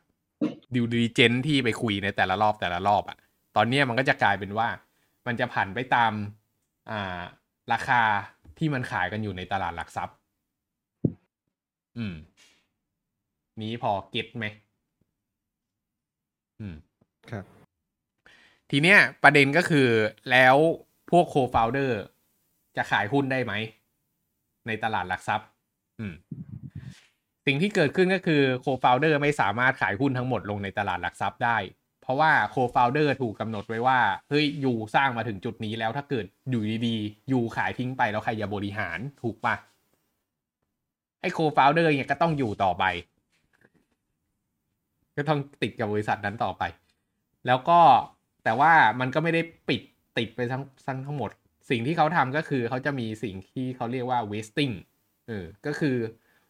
ดิวดิลิเจนซ์ที่ไปคุยในแต่ละรอบอ่ะตอนนี้มันก็จะกลายเป็นว่ามันจะผันไปตามราคาที่มันขายกันอยู่ในตลาดหลักทรัพย์นี้พอเก็ทไหมครับทีเนี้ยประเด็นก็คือแล้วพวกโคฟาวเดอร์จะขายหุ้นได้ไหมในตลาดหลักทรัพย์สิ่งที่เกิดขึ้นก็คือโคฟาวเดอร์ไม่สามารถขายหุ้นทั้งหมดลงในตลาดหลักทรัพย์ได้เพราะว่าโคฟาวเดอร์ถูกกำหนดไว้ว่าเฮ้ยอยู่สร้างมาถึงจุดนี้แล้วถ้าเกิดอยู่ดีๆอยู่ขายทิ้งไปแล้วใครจะบริหารถูกป่ะไอ้โคฟาวเดอร์เนี่ยก็ต้องอยู่ต่อไปก็ต้องติดกับบริษัทนั้นต่อไปแล้วก็แต่ว่ามันก็ไม่ได้ปิดติดไปทั้งหมดสิ่งที่เขาทำก็คือเขาจะมีสิ่งที่เขาเรียกว่า vesting ก็คือ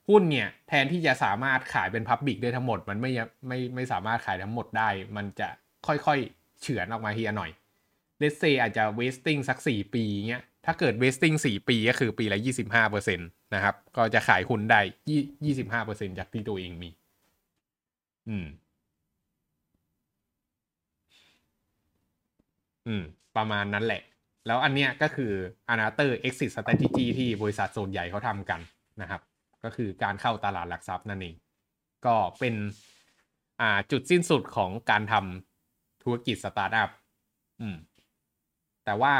หุ้นเนี่ยแทนที่จะสามารถขายเป็น public ได้ทั้งหมดมันไม่สามารถขายทั้งหมดได้มันจะค่อยๆเฉือนออกมาทีละหน่อย let's say อาจจะ vesting สัก4ปีเงี้ยถ้าเกิด vesting 4ปีก็คือปีละ 25% นะครับก็จะขายหุ้นได้ 25% จากที่ตัวเองมีประมาณนั้นแหละแล้วอันเนี้ยก็คือ Another Exit Strategy ที่บริษัทส่วนใหญ่เขาทำกันนะครับก็คือการเข้าตลาดหลักทรัพย์นั่นเองก็เป็นจุดสิ้นสุดของการทำธุรกิจสตาร์ทอัพแต่ว่า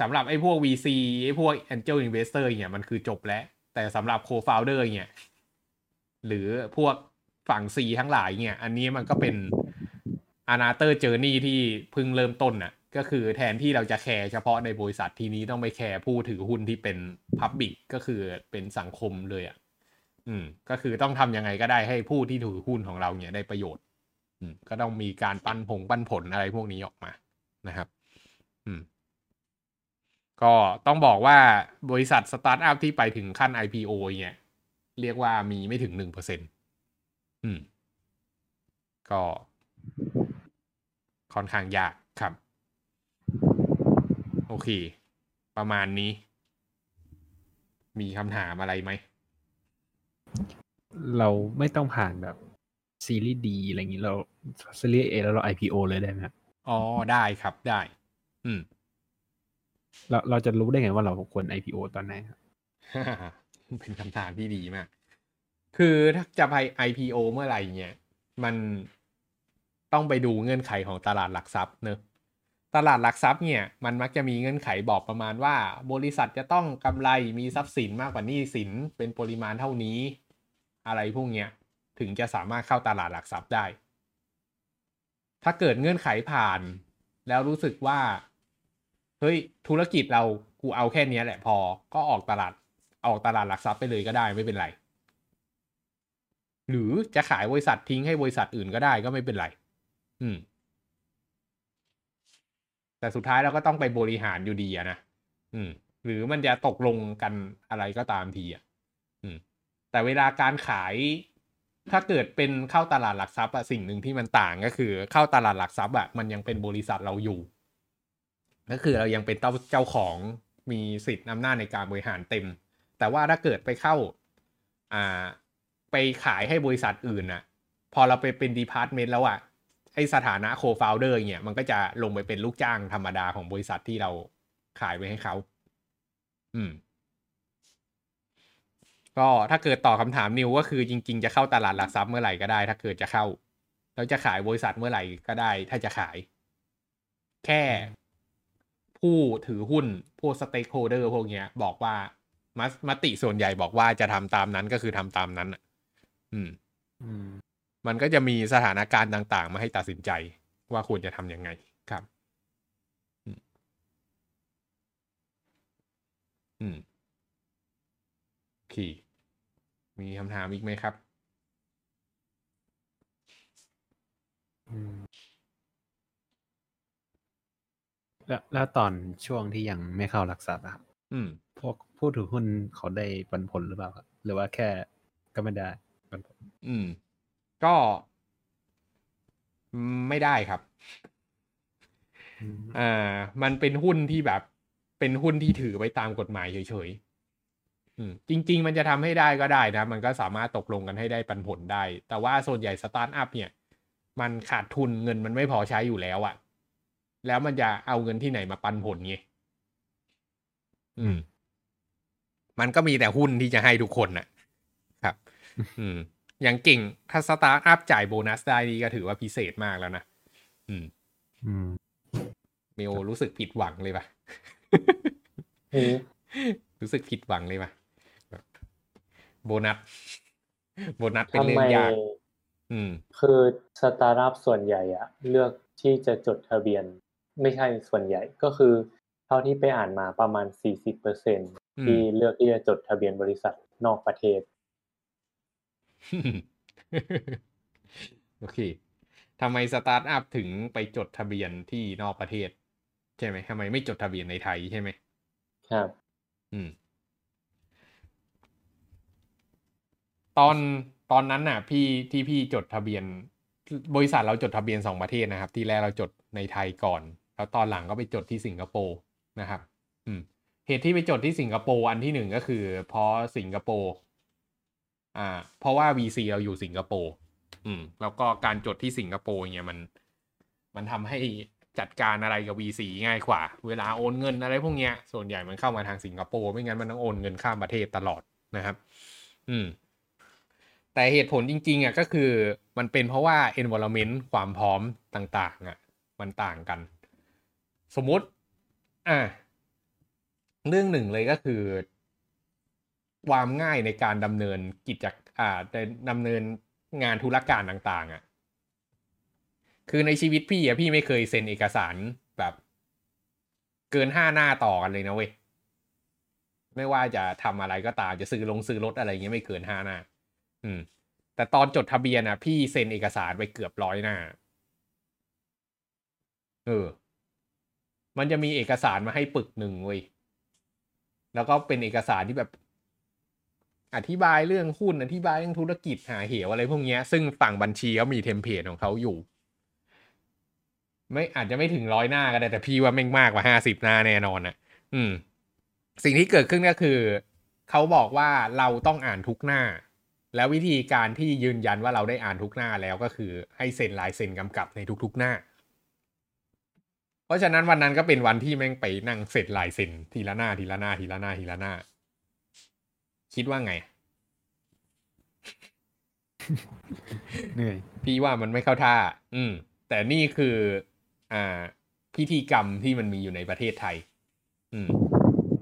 สำหรับไอ้พวก VC ไอ้พวก Angel Investor เนี่ยมันคือจบแล้วแต่สำหรับ Co-founder เนี่ยหรือพวกฝั่ง C ทั้งหลายเนี่ยอันนี้มันก็เป็น Another Journey ที่เพิ่งเริ่มต้นน่ะก็คือแทนที่เราจะแคร์เฉพาะในบริษัททีนี้ต้องไปแคร์ผู้ถือหุ้นที่เป็น Public ก็คือเป็นสังคมเลยอ่ะก็คือต้องทำยังไงก็ได้ให้ผู้ที่ถือหุ้นของเราเนี่ยได้ประโยชน์ก็ต้องมีการปั้นผลอะไรพวกนี้ออกมานะครับก็ต้องบอกว่าบริษัทสตาร์ทอัพที่ไปถึงขั้น IPO เนี่ยเรียกว่ามีไม่ถึง 1% ก็ค่อนข้างยากครับโอเคประมาณนี้มีคำถามอะไรไหมเราไม่ต้องผ่านแบบซีรีส์ D อะไรอย่างนี้เราซีรีส์ A แล้วเรา IPO เลยได้ไหมอ๋อได้ครับได้เราจะรู้ได้ไงว่าเราควร IPO ตอนไหนครับ เป็นคำถามที่ดีมากคือถ้าจะไป IPO เมื่อไหร่เนี่ยมันต้องไปดูเงื่อนไขของตลาดหลักทรัพย์เนอะตลาดหลักทรัพย์เนี่ยมันมักจะมีเงื่อนไขบอกประมาณว่าบริษัทจะต้องกำไรมีทรัพย์สินมากกว่าหนี้สินเป็นปริมาณเท่านี้อะไรพวกเนี้ยถึงจะสามารถเข้าตลาดหลักทรัพย์ได้ถ้าเกิดเงื่อนไขผ่านแล้วรู้สึกว่าเฮ้ยธุรกิจเรากูเอาแค่นี้แหละพอก็ออกตลาดหลักทรัพย์ไปเลยก็ได้ไม่เป็นไรหรือจะขายบริษัททิ้งให้บริษัทอื่นก็ได้ก็ไม่เป็นไร แต่สุดท้ายเราก็ต้องไปบริหารอยู่ดีอะนะหรือมันจะตกลงกันอะไรก็ตามทีอะแต่เวลาการขายถ้าเกิดเป็นเข้าตลาดหลักทรัพย์อะสิ่งหนึ่งที่มันต่างก็คือเข้าตลาดหลักทรัพย์อะมันยังเป็นบริษัทเราอยู่ก็คือเรายังเป็นเจ้าของมีสิทธิ์อำนาจในการบริหารเต็มแต่ว่าถ้าเกิดไปเข้าไปขายให้บริษัทอื่นอะพอเราไปเป็นดีพาร์ตเมนต์แล้วอะไอสถานะโคฟาวเดอร์เนี่ยมันก็จะลงไปเป็นลูกจ้างธรรมดาของบริษัทที่เราขายไปให้เขาก็ถ้าเกิดต่อคำถามนิวก็คือจริงๆจะเข้าตลาดหลักทรัพย์เมื่อไหร่ก็ได้ถ้าเกิดจะเข้าแล้วจะขายบริษัทเมื่อไหร่ก็ได้ถ้าจะขายแค่ผู้ถือหุ้นผู้สเต็กโฮเดอร์พวกเนี้ยบอกว่ามติส่วนใหญ่บอกว่าจะทำตามนั้นก็คือทำตามนั้นมันก็จะมีสถานการณ์ต่างๆมาให้ตัดสินใจว่าควรจะทำยังไงครับโอเคมีคำถามอีกไหมครับแล้วตอนช่วงที่ยังไม่เข้าหลักทรัพย์ครับพวกผู้ถือหุ้นเขาได้ปันผลหรือเปล่าครับหรือว่าแค่ก็ไม่ได้ปันผลก็ไม่ได้ครับมันเป็นหุ้นที่แบบเป็นหุ้นที่ถือไว้ตามกฎหมายเฉยๆจริงๆมันจะทำให้ได้ก็ได้นะมันก็สามารถตกลงกันให้ได้ปันผลได้แต่ว่าส่วนใหญ่สตาร์ทอัพเนี่ยมันขาดทุนเงินมันไม่พอใช้อยู่แล้วอะแล้วมันจะเอาเงินที่ไหนมาปันผลไงมันก็มีแต่หุ้นที่จะให้ทุกคนนะครับอย่างเก่งถ้าสตาร์ทอัพจ่ายโบนัสได้นี่ก็ถือว่าพิเศษมากแล้วนะเมลรู้สึกผิดหวังเลยป่ะรู้สึกผิดหวังเลยป่ะโบนัสเป็นเรื่องยากคือสตาร์ทอัพส่วนใหญ่อะเลือกที่จะจดทะเบียนไม่ใช่ส่วนใหญ่ก็คือเท่าที่ไปอ่านมาประมาณ 40% ที่เลือกที่จะจดทะเบียนบริษัทนอกประเทศโอเคทำไมสตาร์ทอัพถึงไปจดทะเบียนที่นอกประเทศใช่ไหมทำไมไม่จดทะเบียนในไทยใช่ไหมครับตอนนั้นน่ะพี่ที่พี่จดทะเบียนบริษัทเราจดทะเบียน2ประเทศนะครับที่แรกเราจดในไทยก่อนแล้วตอนหลังก็ไปจดที่สิงคโปร์นะครับเหตุที่ไปจดที่สิงคโปร์อันที่1ก็คือเพราะสิงคโปร์เพราะว่า VC เราอยู่สิงคโปร์แล้วก็การจดที่สิงคโปร์เนี่ยมันทำให้จัดการอะไรกับ VC ง่ายกว่าเวลาโอนเงินอะไรพวกเนี้ยส่วนใหญ่มันเข้ามาทางสิงคโปร์ไม่งั้นมันต้องโอนเงินข้ามประเทศตลอดนะครับแต่เหตุผลจริงๆก็คือมันเป็นเพราะว่า environment ความพร้อมต่างๆมันต่างกันสมมุติเรื่องหนึ่งเลยก็คือความง่ายในการดำเนินกิจดำเนินงานธุรการต่างๆคือในชีวิตพี่พี่ไม่เคยเซ็นเอกสารแบบเกิน5หน้าต่อกันเลยนะเว้ยไม่ว่าจะทำอะไรก็ตามจะซื้อลงซื้อรถอะไรเงี้ยไม่เกิน5หน้าแต่ตอนจดทะเบียนพี่เซ็นเอกสารไปเกือบ100หน้ามันจะมีเอกสารมาให้ปึกหนึ่งเว้ยแล้วก็เป็นเอกสารที่แบบอธิบายเรื่องหุ้นอธิบายเรื่องธุรกิจหาเหวอะไรพวกเนี้ยซึ่งฝั่งบัญชีเขามีเทมเพลตของเขาอยู่ไม่อาจจะไม่ถึง100หน้าก็ได้แต่พี่ว่าแม่งมากกว่า50หน้าแน่นอนสิ่งที่เกิดขึ้นก็คือเขาบอกว่าเราต้องอ่านทุกหน้าแล้ววิธีการที่ยืนยันว่าเราได้อ่านทุกหน้าแล้วก็คือให้เซ็นลายเซ็นกำกับในทุกๆหน้าเพราะฉะนั้นวันนั้นก็เป็นวันที่แม่งไปนั่งเซ็นลายเซ็นทีละหน้าทีละหน้าทีละหน้าทีละหน้าคิดว่าไงเหนื่อยพี่ว่ามันไม่เข้าท่าแต่นี่คือพิธีกรรมที่มันมีอยู่ในประเทศไทย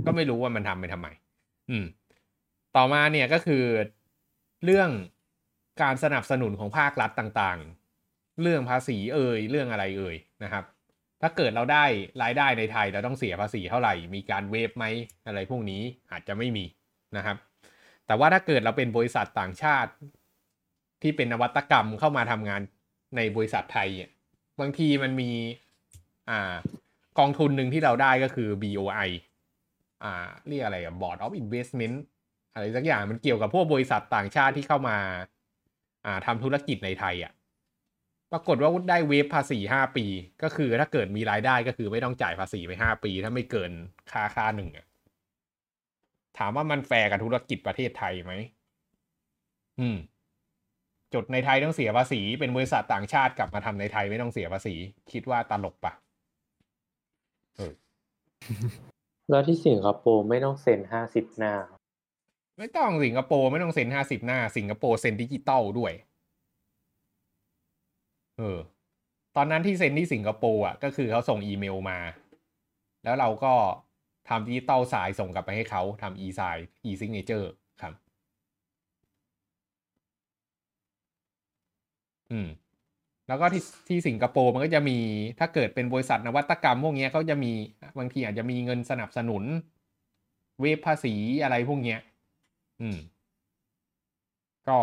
ก็ไม่รู้ว่ามันทำไปทำไมต่อมาเนี่ยก็คือเรื่องการสนับสนุนของภาครัฐต่างๆเรื่องภาษีเรื่องอะไรนะครับถ้าเกิดเราได้รายได้ในไทยเราต้องเสียภาษีเท่าไหร่มีการเวฟไหมอะไรพวกนี้อาจจะไม่มีนะครับแต่ว่าถ้าเกิดเราเป็นบริษัทต่างชาติที่เป็นนวัตกรรมเข้ามาทำงานในบริษัทไทยบางทีมันมี กองทุนหนึ่งที่เราได้ก็คือ BOI เรียกอะไรอ่ะ Board of Investment อะไรสักอย่างมันเกี่ยวกับพวกบริษัทต่างชาติที่เข้ามาทำธุรกิจในไทยอ่ะปรากฏว่าได้เวฟภาษี5ปีก็คือถ้าเกิดมีรายได้ก็คือไม่ต้องจ่ายภาษีไป5ปีถ้าไม่เกินค่าหนึ่งอ่ะถามว่ามันแฟร์กับธุรกิจประเทศไทยไหมจดในไทยต้องเสียภาษีเป็นบริษัทต่างชาติกลับมาทำในไทยไม่ต้องเสียภาษีคิดว่าตลกปะแล้วที่สิงคโปร์ไม่ต้องเซ็น50หน้าไม่ต้องสิงคโปร์ไม่ต้องเซ็น50หน้าสิงคโปร์เซ็นดิจิตอลด้วยตอนนั้นที่เซ็นที่สิงคโปร์อ่ะก็คือเขาส่งอีเมลมาแล้วเราก็ทำดิจิตอลสายส่งกลับไปให้เขาทำอีสายอีซิกเนเจอร์ครับแล้วก็ที่สิงคโปร์มันก็จะมีถ้าเกิดเป็นบริษัทนวัตกรรมพวกนี้เขาจะมีบางทีอาจจะมีเงินสนับสนุนเวฟภาษีอะไรพวกนี้ก็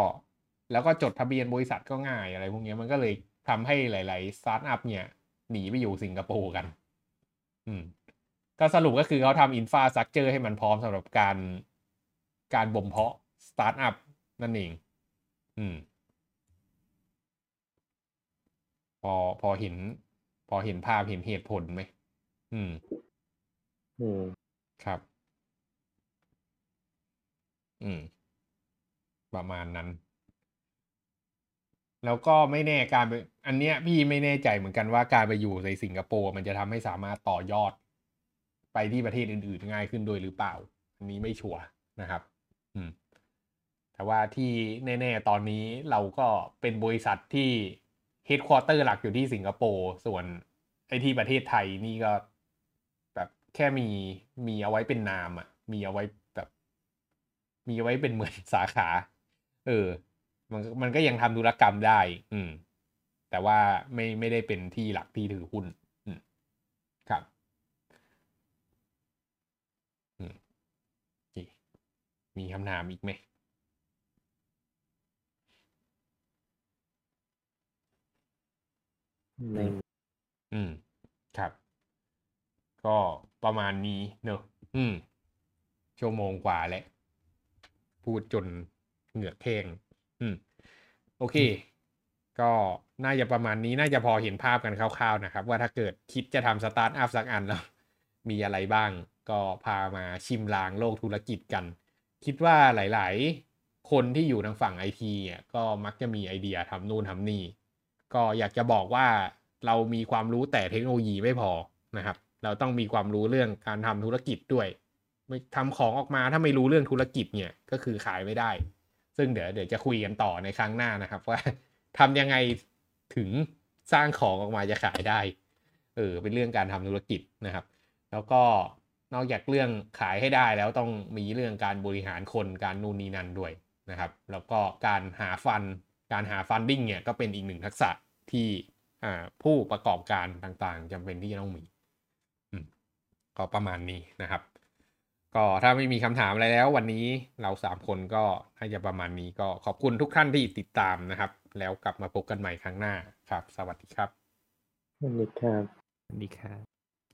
แล้วก็จดทะเบียนบริษัทก็ง่ายอะไรพวกนี้มันก็เลยทำให้หลายๆสตาร์ทอัพเนี่ยหนีไปอยู่สิงคโปร์กันก็สรุปก็คือเขาทำอินฟราสตรัคเจอร์ให้มันพร้อมสำหรับการบ่มเพาะสตาร์ทอัพนั่นเองพอเห็นภาพเห็นเหตุผลไหมครับประมาณนั้นแล้วก็ไม่แน่การไปอันเนี้ยพี่ไม่แน่ใจเหมือนกันว่าการไปอยู่ในสิงคโปร์มันจะทำให้สามารถต่อยอดไปที่ประเทศอื่นๆง่ายขึ้นด้วยหรือเปล่าอันนี้ไม่ชัวร์นะครับแต่ว่าที่แน่ๆตอนนี้เราก็เป็นบริษัทที่เฮดควอเตอร์หลักอยู่ที่สิงคโปร์ส่วนไอ้ที่ประเทศไทยนี่ก็แบบแค่มีเอาไว้เป็นนามอ่ะมีเอาไว้แบบมีเอาไว้เป็นเหมือนสาขามันก็ยังทำธุรกรรมได้แต่ว่าไม่ได้เป็นที่หลักที่ถือหุ้นครับมีคำถามอีกไหมครับก็ประมาณนี้เนอะชั่วโมงกว่าแล้วพูดจนเหงือกแข้งโอเคก็น่าจะประมาณนี้น่าจะพอเห็นภาพกันคร่าวๆนะครับว่าถ้าเกิดคิดจะทำสตาร์ทอัพสักอันแล้วมีอะไรบ้างก็พามาชิมลางโลกธุรกิจกันคิดว่าหลายๆคนที่อยู่ทางฝั่ง IT อ่ะก็มักจะมีไอเดียทำนู่นทำนี่ก็อยากจะบอกว่าเรามีความรู้แต่เทคโนโลยีไม่พอนะครับเราต้องมีความรู้เรื่องการทำธุรกิจด้วยไม่ทำของออกมาถ้าไม่รู้เรื่องธุรกิจเนี่ยก็คือขายไม่ได้ซึ่งเดี๋ยวจะคุยกันต่อในครั้งหน้านะครับว่าทำยังไงถึงสร้างของออกมาจะขายได้เป็นเรื่องการทำธุรกิจนะครับแล้วก็นอกจากเรื่องขายให้ได้แล้วต้องมีเรื่องการบริหารคนการนู่นนี่นั่นด้วยนะครับแล้วก็การหาฟันดิ้งเนี่ยก็เป็นอีกหนึ่งทักษะที่ผู้ประกอบการต่างๆจำเป็นที่จะต้องมีก็ประมาณนี้นะครับก็ถ้าไม่มีคำถามอะไรแล้ววันนี้เรา3คนก็น่าจะประมาณนี้ก็ขอบคุณทุกท่านที่ติดตามนะครับแล้วกลับมาพบกันใหม่ครั้งหน้าครับสวัสดีครับสวัสดีครับ